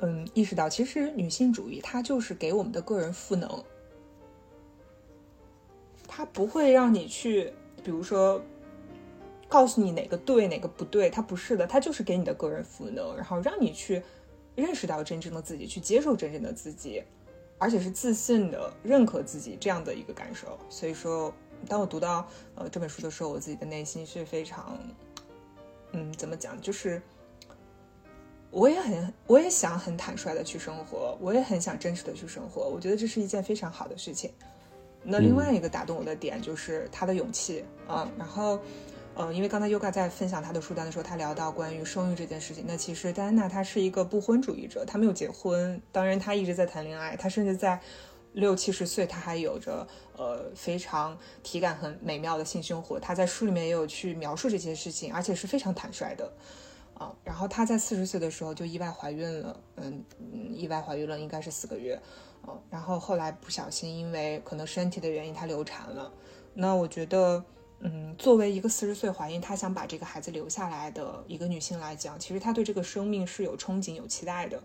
嗯，意识到其实女性主义它就是给我们的个人赋能，它不会让你去比如说告诉你哪个对哪个不对，它不是的，它就是给你的个人赋能，然后让你去认识到真正的自己，去接受真正的自己，而且是自信的认可自己这样的一个感受。所以说当我读到呃这本书的时候，我自己的内心是非常嗯怎么讲，就是我也很我也想很坦率的去生活，我也很想真实的去生活，我觉得这是一件非常好的事情。那另外一个打动我的点就是他的勇气啊、嗯嗯，然后呃，因为刚才 Yoga 在分享她的书单的时候，她聊到关于生育这件事情。那其实戴安娜她是一个不婚主义者，她没有结婚，当然她一直在谈恋爱，她甚至在六七十岁她还有着呃非常体感很美妙的性生活。她在书里面也有去描述这些事情，而且是非常坦率的啊、呃。然后她在四十岁的时候就意外怀孕了，嗯，意外怀孕了应该是四个月啊、呃。然后后来不小心因为可能身体的原因她流产了。那我觉得嗯，作为一个四十岁怀孕，她想把这个孩子留下来的一个女性来讲，其实她对这个生命是有憧憬、有期待的。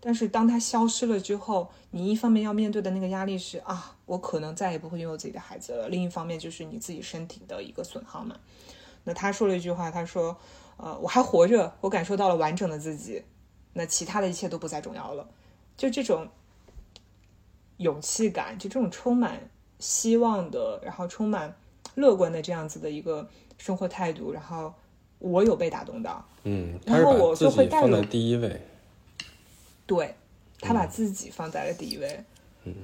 但是当她消失了之后，你一方面要面对的那个压力是啊，我可能再也不会拥有自己的孩子了；另一方面就是你自己身体的一个损耗嘛。那她说了一句话，她说：“呃，我还活着，我感受到了完整的自己，那其他的一切都不再重要了。”就这种勇气感，就这种充满希望的，然后充满乐观的这样子的一个生活态度，然后我有被打动到，嗯，然后我就会带入放在第一位，对，他把自己放在了第一位，嗯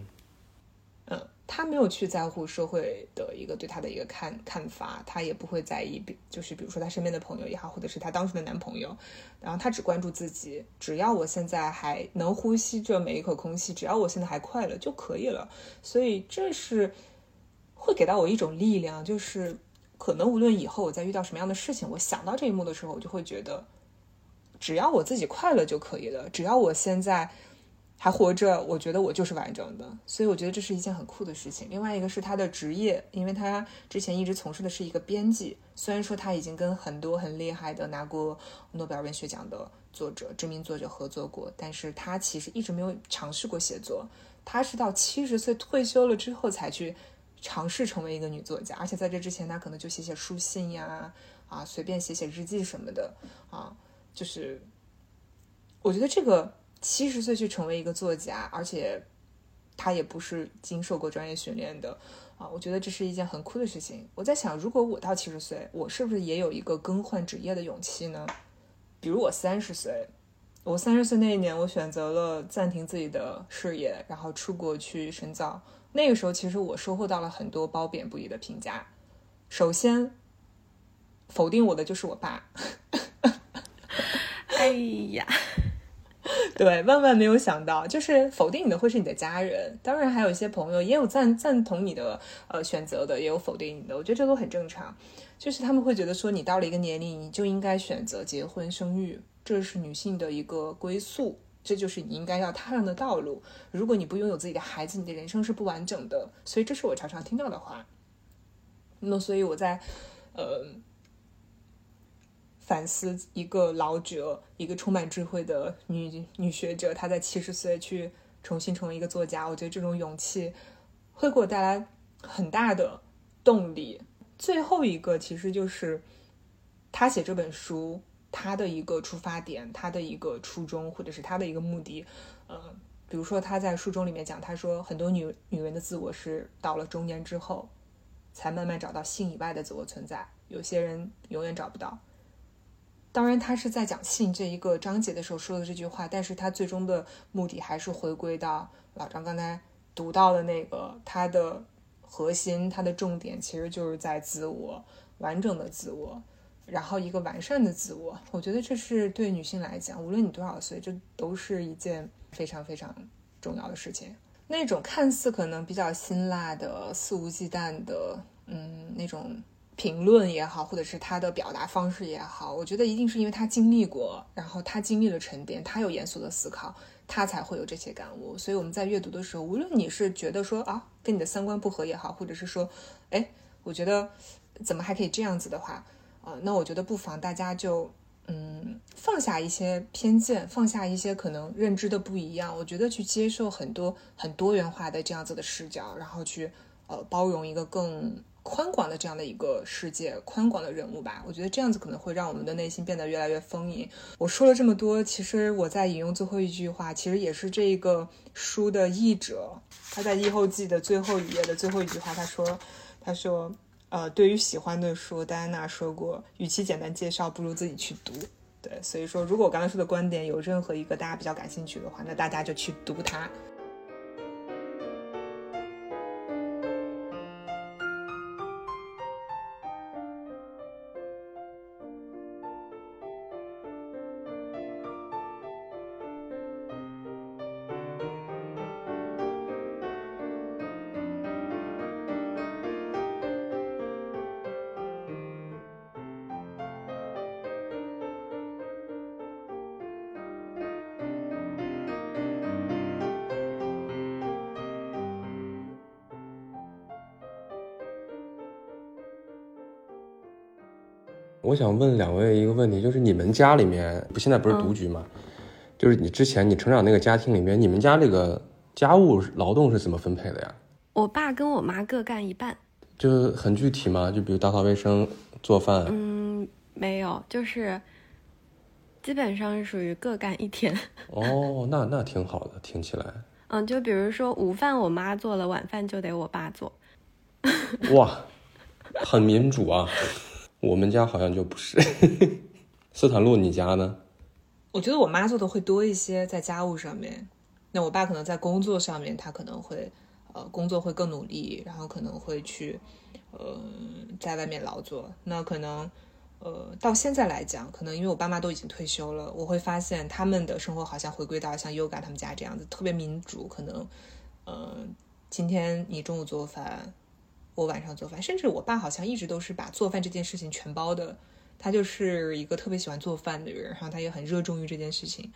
嗯，他没有去在乎社会的一个对他的一个看看法，他也不会在意，就是比如说他身边的朋友也好，或者是他当时的男朋友，然后他只关注自己，只要我现在还能呼吸这每一口空气，只要我现在还快乐就可以了。所以这是会给到我一种力量，就是可能无论以后我再遇到什么样的事情，我想到这一幕的时候，我就会觉得只要我自己快乐就可以了，只要我现在还活着，我觉得我就是完整的。所以我觉得这是一件很酷的事情。另外一个是他的职业，因为他之前一直从事的是一个编辑，虽然说他已经跟很多很厉害的拿过诺贝尔文学奖的作者知名作者合作过，但是他其实一直没有尝试过写作，他是到七十岁退休了之后才去尝试成为一个女作家，而且在这之前她可能就写写书信呀，啊，随便写写日记什么的啊，就是我觉得这个七十岁去成为一个作家，而且他也不是经受过专业训练的啊，我觉得这是一件很酷的事情。我在想，如果我到七十岁，我是不是也有一个更换职业的勇气呢？比如我三十岁，我三十岁那一年，我选择了暂停自己的事业，然后出国去深造。那个时候，其实我收获到了很多褒贬不一的评价。首先，否定我的就是我爸。哎呀。对，万万没有想到，就是否定你的会是你的家人，当然还有一些朋友也有赞赞同你的呃选择的，也有否定你的，我觉得这都很正常。就是他们会觉得说，你到了一个年龄，你就应该选择结婚生育，这是女性的一个归宿，这就是你应该要踏上的道路。如果你不拥有自己的孩子，你的人生是不完整的。所以这是我常常听到的话。那所以我在呃反思一个老者，一个充满智慧的女女学者，她在七十岁去重新成为一个作家，我觉得这种勇气会给我带来很大的动力。最后一个其实就是她写这本书，她的一个出发点，她的一个初衷，或者是她的一个目的。呃，比如说她在书中里面讲，她说很多女女人的自我是到了中年之后才慢慢找到性以外的自我存在，有些人永远找不到。当然他是在讲性这一个章节的时候说的这句话，但是他最终的目的还是回归到老张刚才读到的那个，他的核心，他的重点其实就是在自我，完整的自我，然后一个完善的自我。我觉得这是对女性来讲，无论你多少岁，这都是一件非常非常重要的事情。那种看似可能比较辛辣的、肆无忌惮的嗯，那种评论也好，或者是他的表达方式也好，我觉得一定是因为他经历过，然后他经历了沉淀，他有严肃的思考，他才会有这些感悟。所以我们在阅读的时候，无论你是觉得说啊跟你的三观不合也好，或者是说哎我觉得怎么还可以这样子的话、呃、那我觉得不妨大家就嗯放下一些偏见，放下一些可能认知的不一样，我觉得去接受很多很多元化的这样子的视角，然后去呃包容一个更宽广的这样的一个世界，宽广的人物吧。我觉得这样子可能会让我们的内心变得越来越丰盈。我说了这么多，其实我在引用最后一句话，其实也是这个书的译者他在译后记的最后一页的最后一句话，他说他说呃，对于喜欢的书，戴安娜说过，与其简单介绍，不如自己去读。对，所以说如果我刚才说的观点有任何一个大家比较感兴趣的话，那大家就去读它。我想问两位一个问题，就是你们家里面不现在不是独居吗、嗯、就是你之前你成长那个家庭里面，你们家这个家务劳动是怎么分配的呀？我爸跟我妈各干一半。就很具体吗？就比如打扫卫生、做饭？嗯，没有，就是基本上是属于各干一天。哦，那那挺好的，听起来。嗯，就比如说午饭我妈做了，晚饭就得我爸做。哇，很民主啊。我们家好像就不是。斯坦路你家呢？我觉得我妈做的会多一些，在家务上面。那我爸可能在工作上面，他可能会呃工作会更努力，然后可能会去呃在外面劳作。那可能呃到现在来讲，可能因为我爸妈都已经退休了，我会发现他们的生活好像回归到像 Yoga 他们家这样子，特别民主。可能呃今天你中午做饭，我晚上做饭，甚至我爸好像一直都是把做饭这件事情全包的，他就是一个特别喜欢做饭的人，然后他也很热衷于这件事情，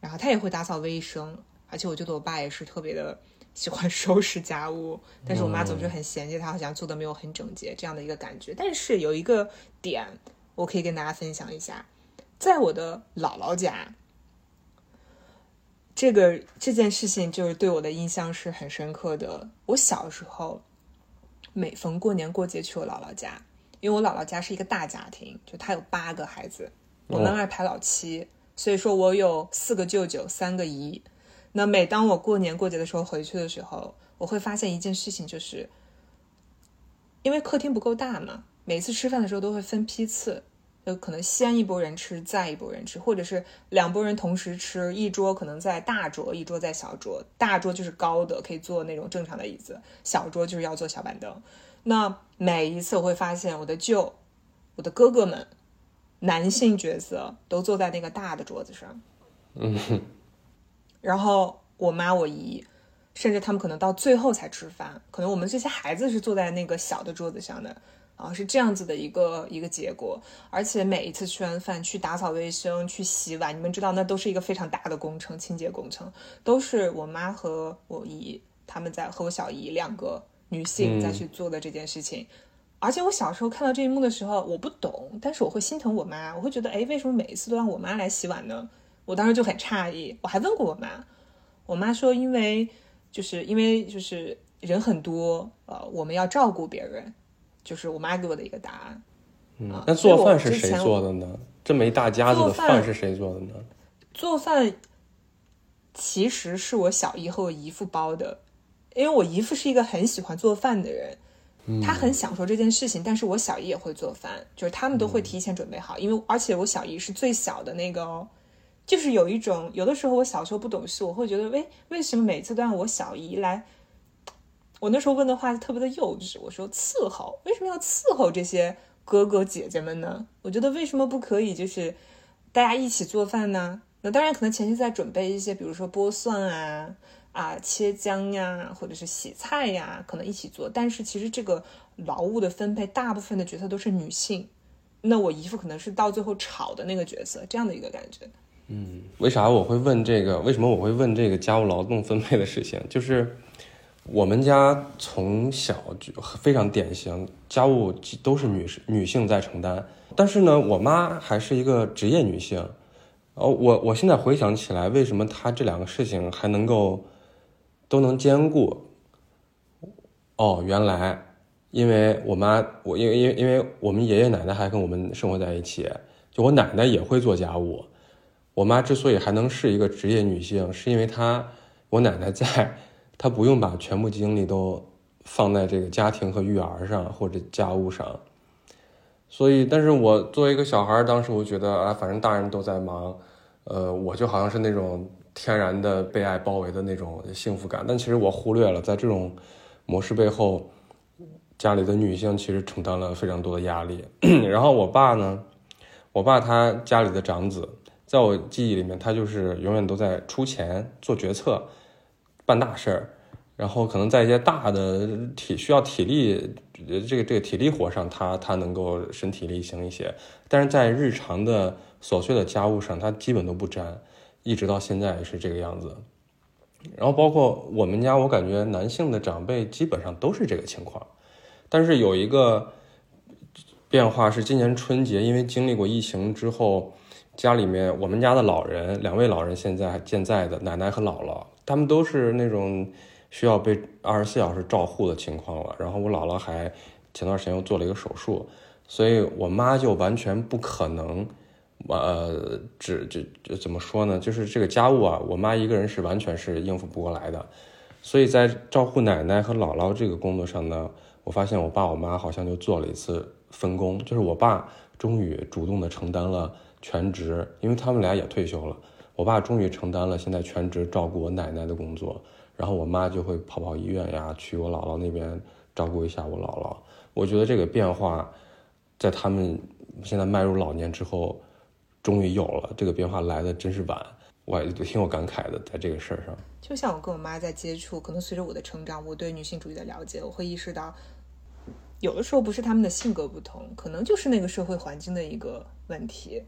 然后他也会打扫卫生，而且我觉得我爸也是特别的喜欢收拾家务，但是我妈总是很嫌弃他好像做的没有很整洁这样的一个感觉。但是有一个点我可以跟大家分享一下，在我的姥姥家，这个这件事情就是对我的印象是很深刻的。我小时候每逢过年过节去我姥姥家，因为我姥姥家是一个大家庭，就她有八个孩子，我妈妈排老七、哦、所以说我有四个舅舅三个姨。那每当我过年过节的时候回去的时候，我会发现一件事情，就是因为客厅不够大嘛，每次吃饭的时候都会分批次，就可能先一拨人吃再一拨人吃，或者是两拨人同时吃，一桌可能在大桌，一桌在小桌，大桌就是高的可以坐那种正常的椅子，小桌就是要坐小板凳。那每一次我会发现我的舅我的哥哥们男性角色都坐在那个大的桌子上，嗯，然后我妈我姨甚至他们可能到最后才吃饭，可能我们这些孩子是坐在那个小的桌子上的啊，是这样子的一个一个结果。而且每一次吃完饭去打扫卫生去洗碗，你们知道那都是一个非常大的工程，清洁工程，都是我妈和我姨他们在和我小姨两个女性在去做的这件事情、嗯、而且我小时候看到这一幕的时候我不懂，但是我会心疼我妈，我会觉得哎，为什么每一次都让我妈来洗碗呢？我当时就很诧异，我还问过我妈，我妈说因为就是因为就是人很多，呃，我们要照顾别人，就是我妈给我的一个答案。嗯，那做饭是谁做的呢？这么一大家子的饭是谁做的呢？做饭其实是我小姨和我姨父包的，因为我姨父是一个很喜欢做饭的人，他很享受这件事情。但是我小姨也会做饭，就是他们都会提前准备好，因为而且我小姨是最小的那个哦。就是有一种，有的时候我小时候不懂事，我会觉得为为什么每次都让我小姨来，我那时候问的话特别的幼稚，我说伺候，为什么要伺候这些哥哥姐姐们呢？我觉得为什么不可以就是大家一起做饭呢？那当然可能前期在准备一些比如说剥蒜啊啊切姜呀、啊、或者是洗菜呀、啊、可能一起做，但是其实这个劳务的分配大部分的角色都是女性，那我姨父可能是到最后吵的那个角色，这样的一个感觉。嗯，为啥我会问这个？为什么我会问这个家务劳动分配的事情？就是我们家从小就非常典型，家务都是女女性在承担。但是呢，我妈还是一个职业女性。哦，我我现在回想起来，为什么她这两个事情还能够都能兼顾？哦，原来因为我妈，我因为因为因为我们爷爷奶奶还跟我们生活在一起，就我奶奶也会做家务。我妈之所以还能是一个职业女性，是因为她，我奶奶在，她不用把全部精力都放在这个家庭和育儿上或者家务上。所以，但是我作为一个小孩，当时我觉得啊，反正大人都在忙，呃，我就好像是那种天然的被爱包围的那种幸福感。但其实我忽略了，在这种模式背后，家里的女性其实承担了非常多的压力。然后我爸呢，我爸他家里的长子。在我记忆里面，他就是永远都在出钱做决策办大事儿，然后可能在一些大的体需要体力这个这个体力活上，他他能够身体力行一些，但是在日常的琐碎的家务上他基本都不沾，一直到现在也是这个样子。然后包括我们家，我感觉男性的长辈基本上都是这个情况。但是有一个变化是今年春节，因为经历过疫情之后，家里面我们家的老人，两位老人现在还健在的奶奶和姥姥，他们都是那种需要被二十四小时照护的情况了。然后我姥姥还前段时间又做了一个手术，所以我妈就完全不可能，呃，只这怎么说呢？就是这个家务啊，我妈一个人是完全是应付不过来的。所以在照顾奶奶和姥姥这个工作上呢，我发现我爸我妈好像就做了一次分工，就是我爸终于主动的承担了。全职，因为他们俩也退休了，我爸终于承担了现在全职照顾我奶奶的工作，然后我妈就会跑跑医院呀，去我姥姥那边照顾一下我姥姥。我觉得这个变化在他们现在迈入老年之后终于有了，这个变化来的真是晚，我也挺有感慨的。在这个事儿上，就像我跟我妈在接触，可能随着我的成长，我对女性主义的了解，我会意识到有的时候不是他们的性格不同，可能就是那个社会环境的一个问题，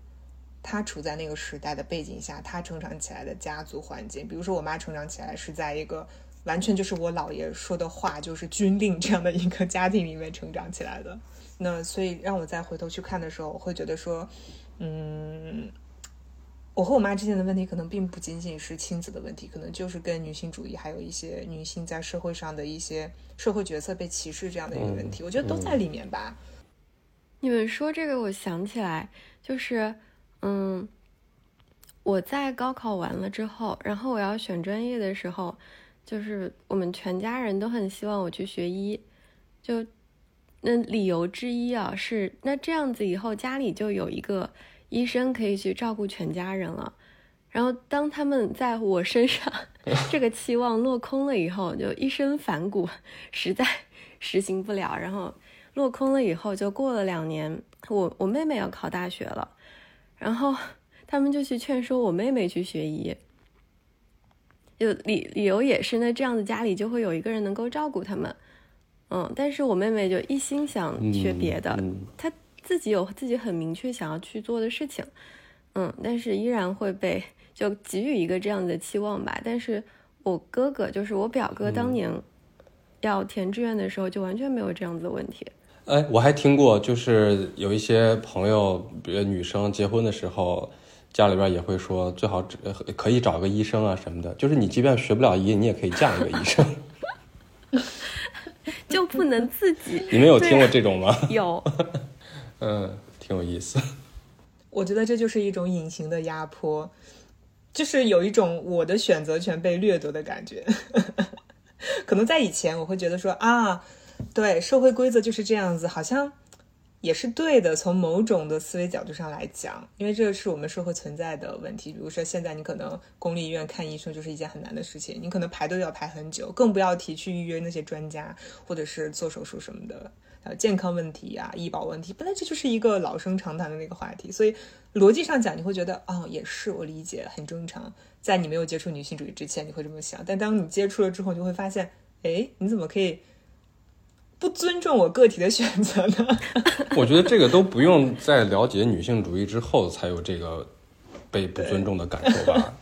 她处在那个时代的背景下，她成长起来的家族环境，比如说我妈成长起来是在一个完全就是我姥爷说的话就是军令这样的一个家庭里面成长起来的。那所以让我再回头去看的时候，我会觉得说，嗯，我和我妈之间的问题可能并不仅仅是亲子的问题，可能就是跟女性主义还有一些女性在社会上的一些社会角色被歧视这样的一个问题，我觉得都在里面吧。你们说这个我想起来，就是嗯，我在高考完了之后，然后我要选专业的时候，就是我们全家人都很希望我去学医，就那理由之一啊是，那这样子以后家里就有一个医生可以去照顾全家人了。然后当他们在我身上这个期望落空了以后，就一身反骨，实在实行不了。然后落空了以后，就过了两年，我我妹妹要考大学了，然后他们就去劝说我妹妹去学医，就理理由也是呢，这样子家里就会有一个人能够照顾他们。嗯，但是我妹妹就一心想学别的，嗯嗯、她自己有自己很明确想要去做的事情，嗯，但是依然会被就给予一个这样的期望吧。但是我哥哥，就是我表哥，当年要填志愿的时候，就完全没有这样子的问题。哎，我还听过，就是有一些朋友，比如女生结婚的时候，家里边也会说最好可以找个医生啊什么的，就是你即便学不了医，你也可以嫁一个医生。就不能自己。你们有听过这种吗？有。嗯，挺有意思。我觉得这就是一种隐形的压迫，就是有一种我的选择权被掠夺的感觉。可能在以前我会觉得说啊，对，社会规则就是这样子，好像也是对的，从某种的思维角度上来讲，因为这是我们社会存在的问题。比如说现在你可能公立医院看医生就是一件很难的事情，你可能排队要排很久，更不要提去预约那些专家或者是做手术什么的，还有健康问题啊，医保问题，本来这就是一个老生常谈的那个话题，所以逻辑上讲你会觉得哦，也是，我理解，很正常。在你没有接触女性主义之前你会这么想，但当你接触了之后你就会发现，哎，你怎么可以不尊重我个体的选择呢？我觉得这个都不用在了解女性主义之后才有这个被不尊重的感受吧。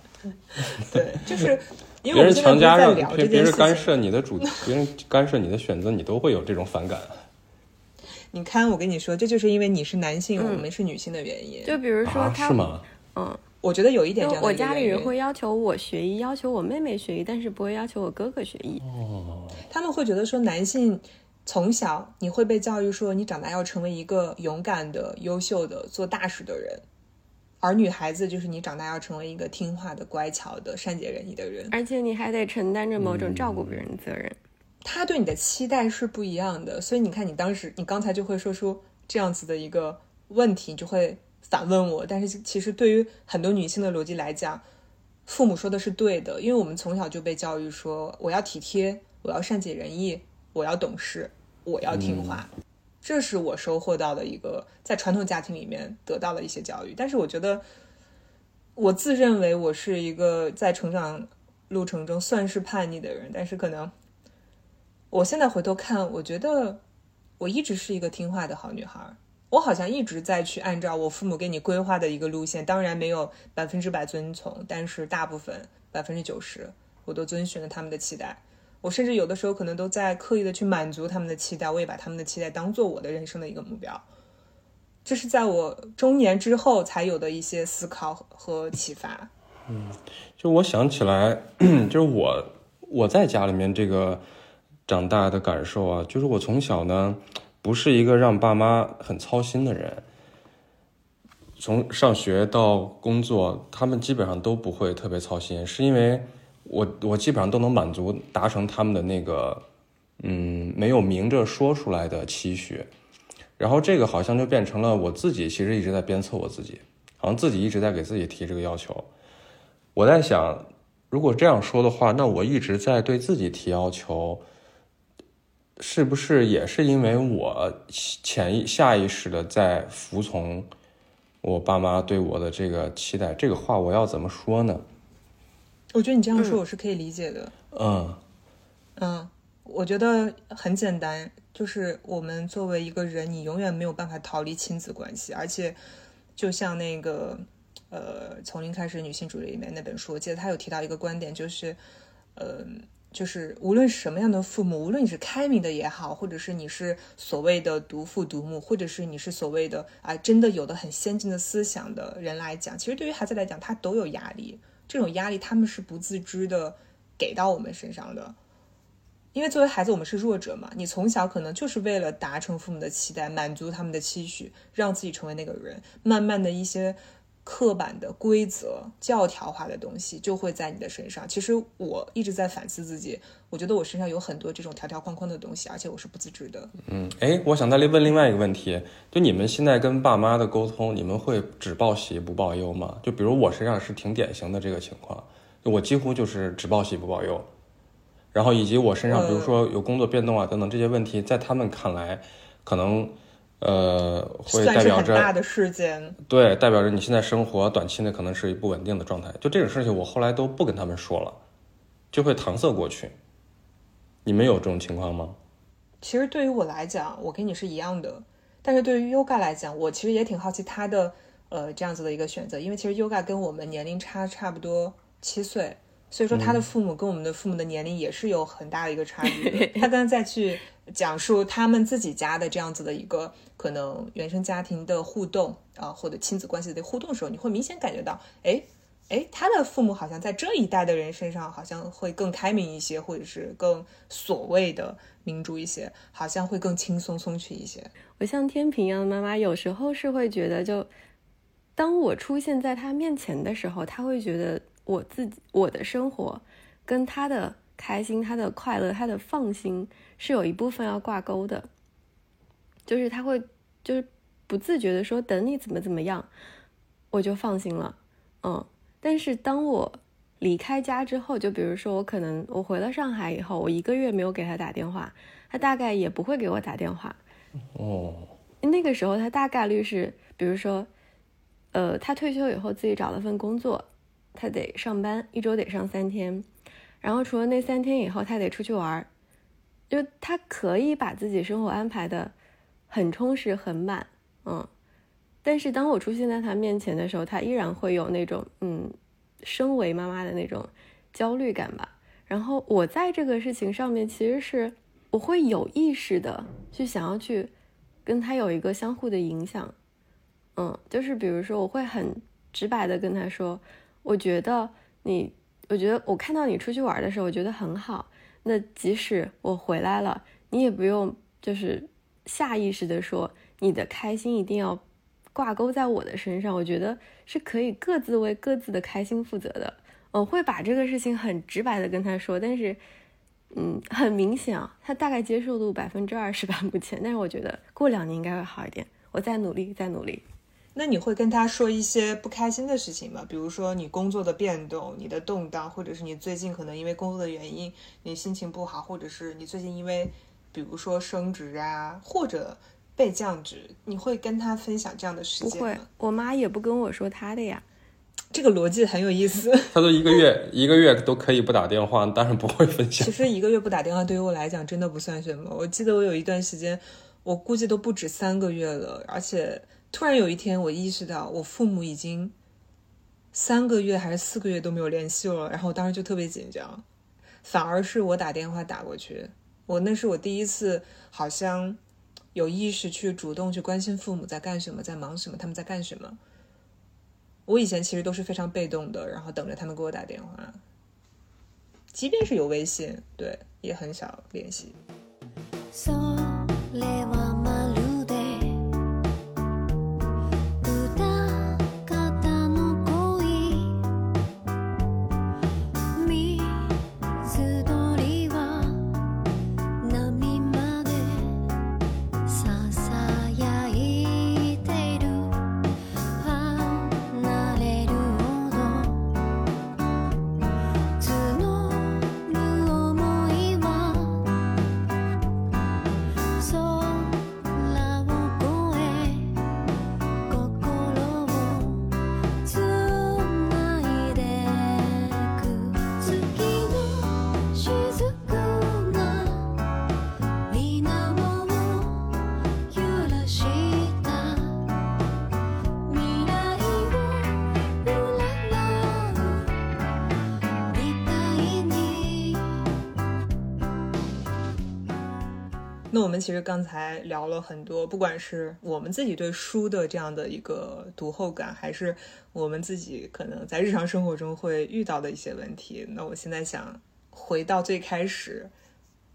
对，就是因为我们现在不在聊这件事情，别人干涉你的主别人干涉你的选择，你都会有这种反感。你看，我跟你说，这就是因为你是男性，嗯、我们是女性的原因。就比如说他，啊、是吗？嗯，我觉得有一点这样的一个原因，我家里人会要求我学医，要求我妹妹学医，但是不会要求我哥哥学医。哦，他们会觉得说男性。从小你会被教育说你长大要成为一个勇敢的优秀的做大事的人，而女孩子就是你长大要成为一个听话的乖巧的善解人意的人，而且你还得承担着某种照顾别人的责任，他对你的期待是不一样的。所以你看，你当时你刚才就会说出这样子的一个问题，你就会反问我，但是其实对于很多女性的逻辑来讲，父母说的是对的，因为我们从小就被教育说我要体贴，我要善解人意，我要懂事，我要听话，嗯、这是我收获到的一个在传统家庭里面得到的一些教育。但是我觉得我自认为我是一个在成长路程中算是叛逆的人，但是可能我现在回头看，我觉得我一直是一个听话的好女孩，我好像一直在去按照我父母给你规划的一个路线，当然没有百分之百遵从，但是大部分百分之九十我都遵循了他们的期待。我甚至有的时候可能都在刻意的去满足他们的期待，我也把他们的期待当做我的人生的一个目标。这是在我中年之后才有的一些思考和启发。嗯，就我想起来，就是我我在家里面这个长大的感受啊，就是我从小呢不是一个让爸妈很操心的人，从上学到工作，他们基本上都不会特别操心，是因为。我我基本上都能满足达成他们的那个嗯没有明着说出来的期许，然后这个好像就变成了我自己其实一直在鞭策我自己，好像自己一直在给自己提这个要求。我在想，如果这样说的话，那我一直在对自己提要求，是不是也是因为我潜意下意识的在服从我爸妈对我的这个期待？这个话我要怎么说呢？我觉得你这样说我是可以理解的。嗯嗯，我觉得很简单，就是我们作为一个人，你永远没有办法逃离亲子关系，而且就像那个呃，从零开始女性主义里面那本书，我记得他有提到一个观点，就是呃，就是无论什么样的父母，无论你是开明的也好，或者是你是所谓的独父独母，或者是你是所谓的啊真的有的很先进的思想的人来讲，其实对于孩子来讲，他都有压力。这种压力他们是不自知的给到我们身上的，因为作为孩子我们是弱者嘛，你从小可能就是为了达成父母的期待，满足他们的期许，让自己成为那个人，慢慢的一些刻板的规则、教条化的东西就会在你的身上。其实我一直在反思自己，我觉得我身上有很多这种条条框框的东西，而且我是不自知的。嗯，哎，我想再问另外一个问题，就你们现在跟爸妈的沟通，你们会只报喜不报忧吗？就比如我身上是挺典型的这个情况，我几乎就是只报喜不报忧，然后以及我身上比如说有工作变动啊等等这些问题，在他们看来可能呃，会代表着很大的事件，对，代表着你现在生活短期内可能是一不稳定的状态。就这种事情，我后来都不跟他们说了，就会搪塞过去。你们有这种情况吗？其实对于我来讲，我跟你是一样的。但是对于 Yoga 来讲，我其实也挺好奇他的呃这样子的一个选择，因为其实 Yoga 跟我们年龄差差不多七岁，所以说他的父母跟我们的父母的年龄也是有很大的一个差距。他刚刚再去讲述他们自己家的这样子的一个可能原生家庭的互动啊，或者亲子关系的互动的时候，你会明显感觉到，哎哎，他的父母好像在这一代的人身上好像会更开明一些，或者是更所谓的民主一些，好像会更轻松松去一些。我像天平一样的妈妈，有时候是会觉得，就当我出现在他面前的时候，他会觉得我自己我的生活跟他的开心、他的快乐、他的放心是有一部分要挂钩的，就是他会就是不自觉的说等你怎么怎么样我就放心了。嗯，但是当我离开家之后，就比如说我可能我回了上海以后，我一个月没有给他打电话，他大概也不会给我打电话。哦，那个时候他大概率是比如说呃，他退休以后自己找了份工作，他得上班，一周得上三天，然后除了那三天以后他得出去玩，就他可以把自己生活安排的很充实很满。嗯，但是当我出现在他面前的时候，他依然会有那种嗯，身为妈妈的那种焦虑感吧。然后我在这个事情上面其实是我会有意识的去想要去跟他有一个相互的影响。嗯，就是比如说我会很直白的跟他说，我觉得你我觉得我看到你出去玩的时候我觉得很好，那即使我回来了你也不用就是下意识的说你的开心一定要挂钩在我的身上，我觉得是可以各自为各自的开心负责的。我会把这个事情很直白的跟他说，但是嗯，很明显啊，他大概接受度百分之二十吧目前，但是我觉得过两年应该会好一点，我再努力再努力。那你会跟他说一些不开心的事情吗？比如说你工作的变动、你的动荡，或者是你最近可能因为工作的原因你心情不好，或者是你最近因为比如说升职啊或者被降职，你会跟他分享这样的事情吗？不会，我妈也不跟我说她的呀。这个逻辑很有意思。他都一个月一个月都可以不打电话，当然不会分享。其实一个月不打电话对于我来讲真的不算什么。我记得我有一段时间我估计都不止三个月了，而且突然有一天我意识到我父母已经三个月还是四个月都没有联系了，然后我当时就特别紧张，反而是我打电话打过去，我那是我第一次好像有意识去主动去关心父母在干什么，在忙什么，他们在干什么。我以前其实都是非常被动的，然后等着他们给我打电话，即便是有微信，对，也很少联系。那我们其实刚才聊了很多，不管是我们自己对书的这样的一个读后感，还是我们自己可能在日常生活中会遇到的一些问题。那我现在想回到最开始，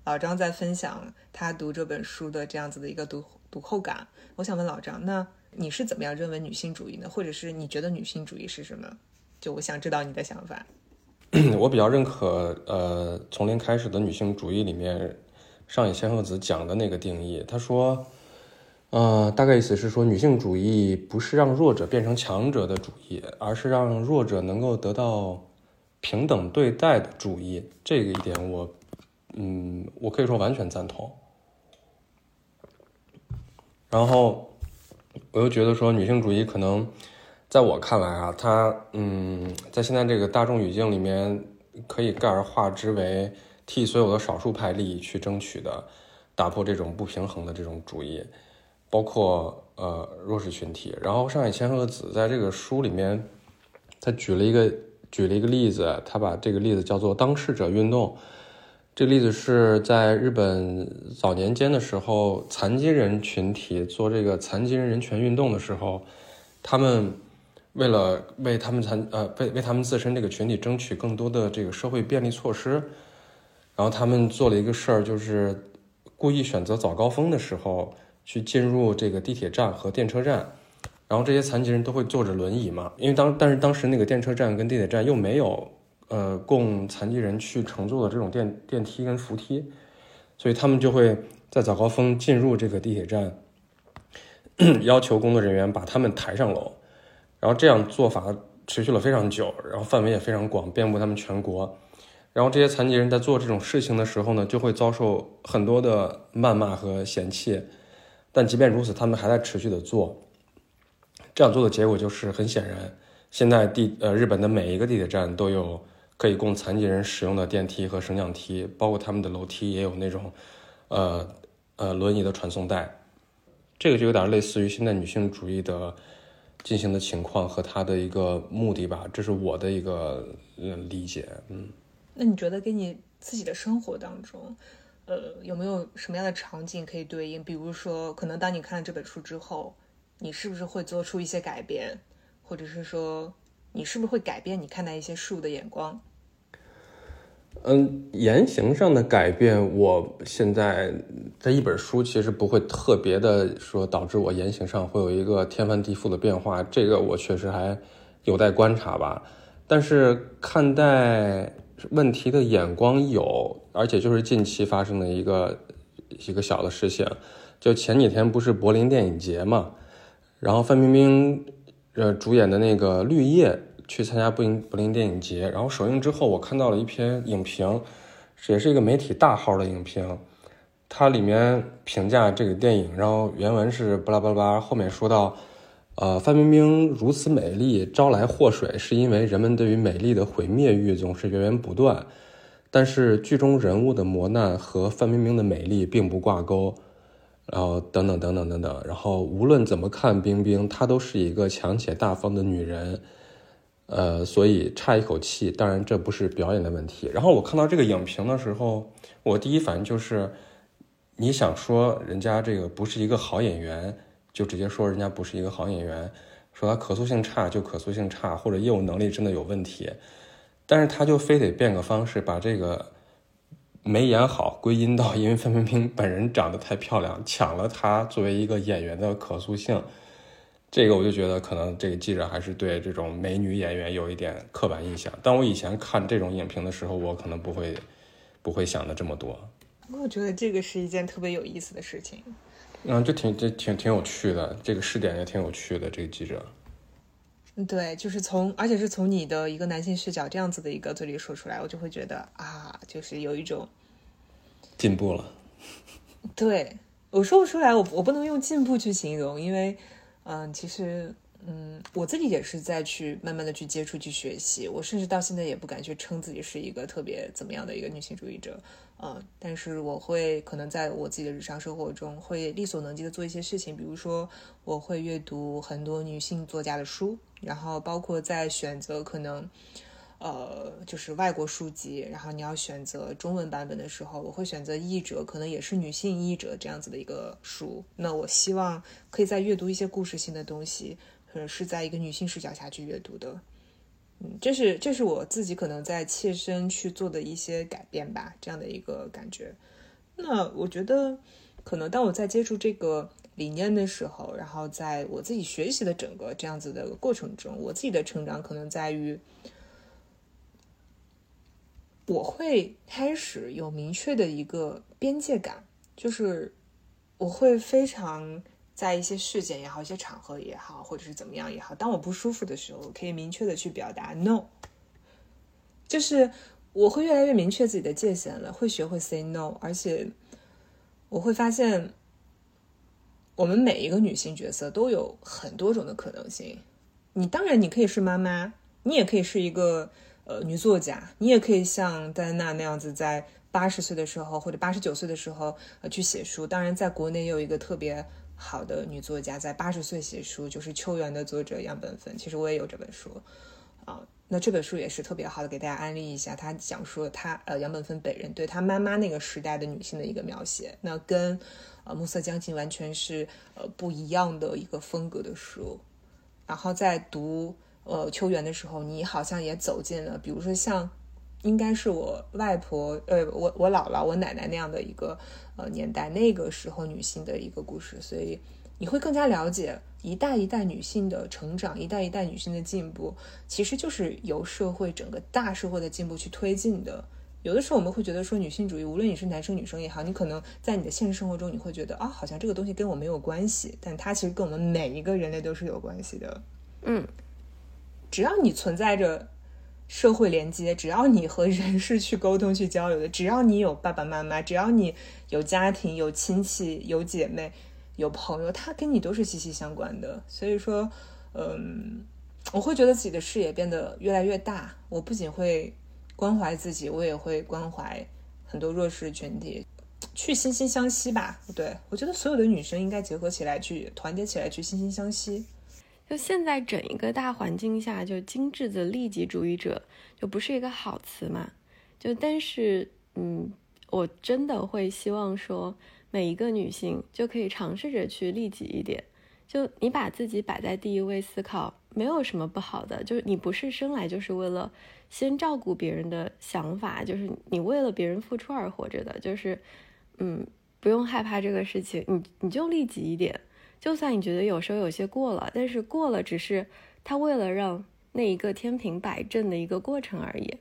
老张在分享他读这本书的这样子的一个读读后感。我想问老张，那你是怎么样认为女性主义呢？或者是你觉得女性主义是什么？就我想知道你的想法。我比较认可呃，从零开始的女性主义里面上野千鹤子讲的那个定义。他说呃，大概意思是说，女性主义不是让弱者变成强者的主义，而是让弱者能够得到平等对待的主义。这个一点我嗯，我可以说完全赞同。然后我又觉得说，女性主义可能在我看来啊，它嗯，在现在这个大众语境里面，可以概而化之为替所有的少数派利益去争取的，打破这种不平衡的这种主义，包括呃弱势群体。然后上野千鹤子在这个书里面，他举了一个举了一个例子，他把这个例子叫做当事者运动。这个例子是在日本早年间的时候，残疾人群体做这个残疾人人权运动的时候，他们为了为他们残呃为为他们自身这个群体争取更多的这个社会便利措施，然后他们做了一个事儿，就是故意选择早高峰的时候去进入这个地铁站和电车站，然后这些残疾人都会坐着轮椅嘛，因为当但是当时那个电车站跟地铁站又没有呃，供残疾人去乘坐的这种电电梯跟扶梯，所以他们就会在早高峰进入这个地铁站，要求工作人员把他们抬上楼。然后这样做法持续了非常久，然后范围也非常广，遍布他们全国。然后这些残疾人在做这种事情的时候呢，就会遭受很多的谩骂和嫌弃，但即便如此，他们还在持续的做。这样做的结果就是，很显然，现在地呃日本的每一个地铁站都有可以供残疾人使用的电梯和升降梯，包括他们的楼梯也有那种呃呃轮椅的传送带。这个就有点类似于现在女性主义的进行的情况和它的一个目的吧，这是我的一个、呃、理解。嗯，那你觉得跟你自己的生活当中呃有没有什么样的场景可以对应？比如说可能当你看了这本书之后，你是不是会做出一些改变，或者是说你是不是会改变你看待一些事物的眼光？嗯，言行上的改变，我现在这一本书其实不会特别的说导致我言行上会有一个天翻地覆的变化，这个我确实还有待观察吧。但是看待问题的眼光有，而且就是近期发生的一个一个小的事情，就前几天不是柏林电影节嘛，然后范冰冰呃主演的那个《绿叶》去参加柏林柏林电影节，然后首映之后，我看到了一篇影评，也是一个媒体大号的影评，它里面评价这个电影，然后原文是巴拉巴拉，后面说到，呃，范冰冰如此美丽，招来祸水，是因为人们对于美丽的毁灭欲总是源源不断，但是剧中人物的磨难和范冰冰的美丽并不挂钩。然后等等等等等等，然后无论怎么看冰冰，她都是一个强且大方的女人。呃，所以差一口气，当然这不是表演的问题。然后我看到这个影评的时候，我第一反应就是，你想说人家这个不是一个好演员，就直接说人家不是一个好演员，说他可塑性差就可塑性差，或者业务能力真的有问题。但是他就非得变个方式，把这个没演好归因到因为范冰冰本人长得太漂亮，抢了她作为一个演员的可塑性。这个我就觉得可能这个记者还是对这种美女演员有一点刻板印象，但我以前看这种影评的时候，我可能不会不会想的这么多。我觉得这个是一件特别有意思的事情。嗯，就挺挺挺挺有趣的，这个试点也挺有趣的，这个记者。对，就是从而且是从你的一个男性视角这样子的一个嘴里说出来，我就会觉得啊，就是有一种进步了。对，我说不出来，我我不能用进步去形容，因为嗯，其实，嗯，我自己也是在去慢慢的去接触、去学习。我甚至到现在也不敢去称自己是一个特别怎么样的一个女性主义者，嗯，但是我会可能在我自己的日常生活中会力所能及的做一些事情，比如说我会阅读很多女性作家的书，然后包括在选择可能，呃，就是外国书籍，然后你要选择中文版本的时候，我会选择译者，可能也是女性译者这样子的一个书。那我希望可以在阅读一些故事性的东西，可能是在一个女性视角下去阅读的。嗯，这是这是我自己可能在切身去做的一些改变吧，这样的一个感觉。那我觉得，可能当我在接触这个理念的时候，然后在我自己学习的整个这样子的过程中，我自己的成长可能在于我会开始有明确的一个边界感，就是我会非常在一些事件也好，一些场合也好，或者是怎么样也好，当我不舒服的时候，我可以明确的去表达 no， 就是我会越来越明确自己的界限了，会学会 say no。 而且我会发现我们每一个女性角色都有很多种的可能性，你当然你可以是妈妈，你也可以是一个呃女作家，你也可以像戴安娜那样子在八十岁的时候或者八十九岁的时候、呃、去写书。当然在国内也有一个特别好的女作家在八十岁写书，就是秋园的作者杨本芬，其实我也有这本书啊、呃。那这本书也是特别好的，给大家安利一下。她讲说她呃杨本芬本人对她妈妈那个时代的女性的一个描写，那跟呃暮色将近完全是呃不一样的一个风格的书。然后在读呃秋园的时候，你好像也走进了比如说像应该是我外婆呃我我姥姥我奶奶那样的一个呃年代，那个时候女性的一个故事。所以你会更加了解一代一代女性的成长，一代一代女性的进步，其实就是由社会整个大社会的进步去推进的。有的时候我们会觉得说女性主义，无论你是男生女生也好，你可能在你的现实生活中你会觉得啊、哦，好像这个东西跟我没有关系，但它其实跟我们每一个人类都是有关系的。嗯，只要你存在着社会连接，只要你和人是去沟通去交流的，只要你有爸爸妈妈，只要你有家庭有亲戚有姐妹有朋友，他跟你都是息息相关的。所以说嗯，我会觉得自己的视野变得越来越大，我不仅会关怀自己，我也会关怀很多弱势群体，去惺惺相惜吧。对，我觉得所有的女生应该结合起来，去团结起来，去惺惺相惜。就现在整一个大环境下，就精致的利己主义者就不是一个好词嘛。就但是嗯，我真的会希望说每一个女性就可以尝试着去利己一点，就你把自己摆在第一位思考，没有什么不好的。就是你不是生来就是为了先照顾别人的想法，就是你为了别人付出而活着的，就是嗯，不用害怕这个事情，你你就利己一点。就算你觉得有时候有些过了，但是过了只是他为了让那一个天平摆正的一个过程而已。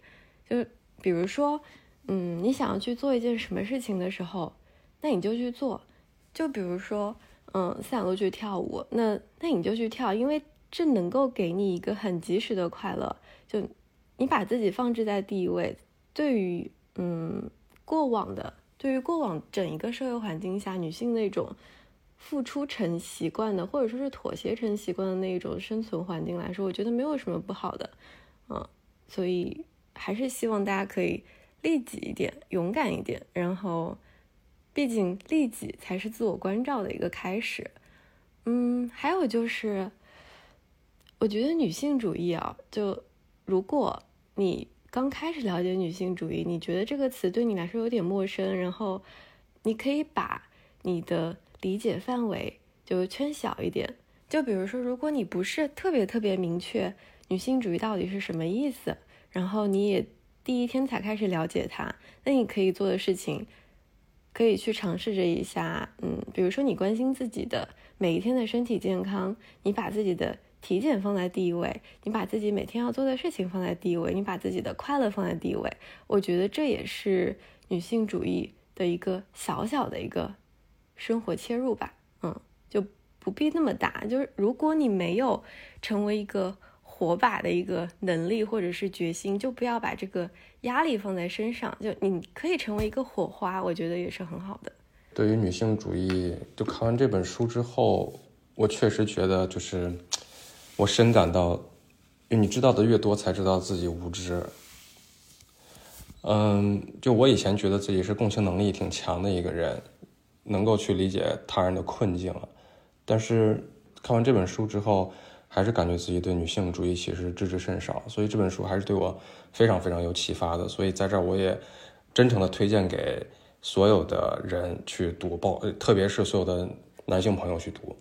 就比如说嗯，你想要去做一件什么事情的时候，那你就去做。就比如说嗯，想要去跳舞，那那你就去跳，因为这能够给你一个很及时的快乐。就你把自己放置在第一位，对于嗯过往的对于过往整一个社会环境下女性那种付出成习惯的，或者说是妥协成习惯的那一种生存环境来说，我觉得没有什么不好的。嗯，所以还是希望大家可以利己一点，勇敢一点，然后毕竟利己才是自我关照的一个开始。嗯，还有就是我觉得女性主义啊，就如果你刚开始了解女性主义，你觉得这个词对你来说有点陌生，然后你可以把你的理解范围就圈小一点。就比如说如果你不是特别特别明确女性主义到底是什么意思，然后你也第一天才开始了解它，那你可以做的事情可以去尝试着一下。嗯，比如说你关心自己的每一天的身体健康，你把自己的体检放在第一位，你把自己每天要做的事情放在第一位，你把自己的快乐放在第一位。我觉得这也是女性主义的一个小小的一个生活切入吧。嗯，就不必那么大。就是如果你没有成为一个火把的一个能力或者是决心，就不要把这个压力放在身上，就你可以成为一个火花，我觉得也是很好的。对于女性主义，就看完这本书之后，我确实觉得就是我深感到，因为你知道的越多才知道自己无知。嗯，就我以前觉得自己是共情能力挺强的一个人，能够去理解他人的困境了，但是看完这本书之后，还是感觉自己对女性主义其实知之甚少，所以这本书还是对我非常非常有启发的。所以在这儿我也真诚的推荐给所有的人去读，特别是所有的男性朋友去读。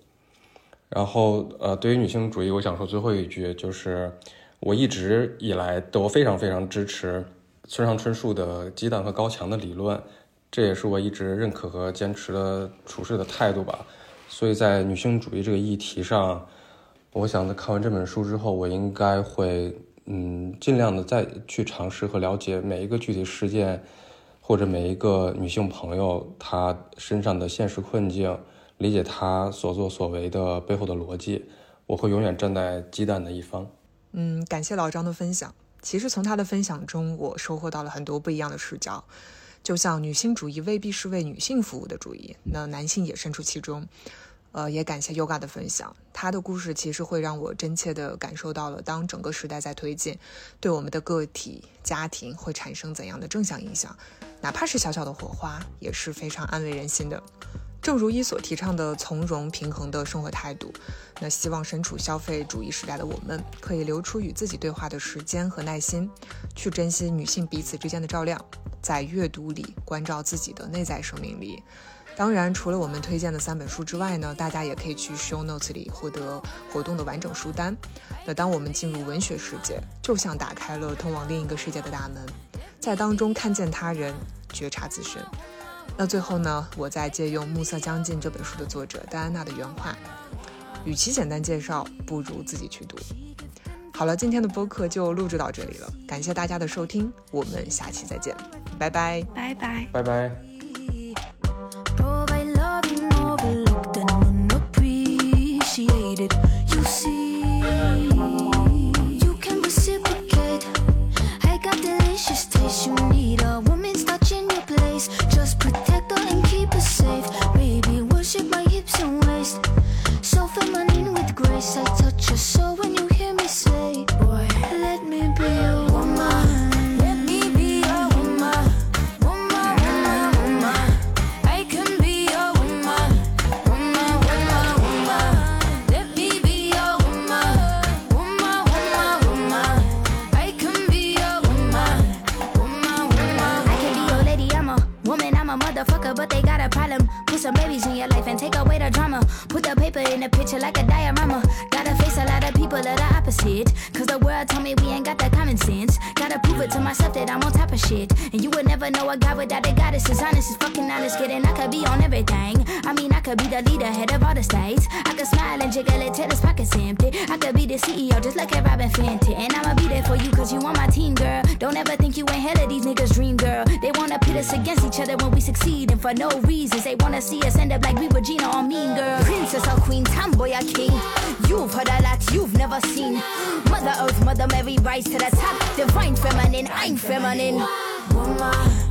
然后呃，对于女性主义，我想说最后一句，就是我一直以来都非常非常支持村上春树的鸡蛋和高墙的理论，这也是我一直认可和坚持的处事的态度吧。所以在女性主义这个议题上，我想在看完这本书之后，我应该会嗯尽量的再去尝试和了解每一个具体事件，或者每一个女性朋友她身上的现实困境，理解她所作所为的背后的逻辑。我会永远站在鸡蛋的一方。嗯，感谢老张的分享。其实从他的分享中，我收获到了很多不一样的视角。就像女性主义未必是为女性服务的主义，那男性也身处其中。呃，也感谢 Yoga 的分享，他的故事其实会让我真切地感受到了，当整个时代在推进，对我们的个体、家庭会产生怎样的正向影响，哪怕是小小的火花，也是非常安慰人心的。正如伊所提倡的从容平衡的生活态度，那希望身处消费主义时代的我们，可以留出与自己对话的时间和耐心，去珍惜女性彼此之间的照亮，在阅读里关照自己的内在生命力。当然，除了我们推荐的三本书之外呢，大家也可以去 show notes 里获得活动的完整书单。那当我们进入文学世界，就像打开了通往另一个世界的大门，在当中看见他人，觉察自身。那最后呢，我再借用《暮色将近》这本书的作者戴安娜的原话，与其简单介绍，不如自己去读。好了，今天的播客就录制到这里了，感谢大家的收听，我们下期再见，拜拜，拜拜，拜拜。You see, you can reciprocate. I got delicious taste. You need a woman's touch in your place. Just protect her and keep her safe. Baby, worship my hips and waist. So feminine with grace. I touch your soul when you hear me say, boy, let me be a woman.But they got a problem. Put some babies in your life and take away the drama. Put the paper in the picture like a diorama. Gotta face a lot of people of the opposite, cause the world told me we ain't got that common sense. Gotta prove it to myself that I'm on top of shit. And you would never know a guy without a goddess. As honest as fucking honest, kidding, I could be on everything. I mean, I could be the leader, head of all the states. I could smile and jiggle it till his pockets empty. I could be the C E O just like at Robin Fenty. And I'ma be there for you cause you on my team, girl. Don't ever think you ain't hell of these niggas' dream, girl. They wanna pit us against each other when we succeed, and for no reasons they wanna see us end up like we were Gina or Mean Girl. Princess or queen, tomboy or king, you've heard a lot you've never seen. Mother Earth, Mother Mary, rise to the top. Divine feminine, I'm feminine. Woman.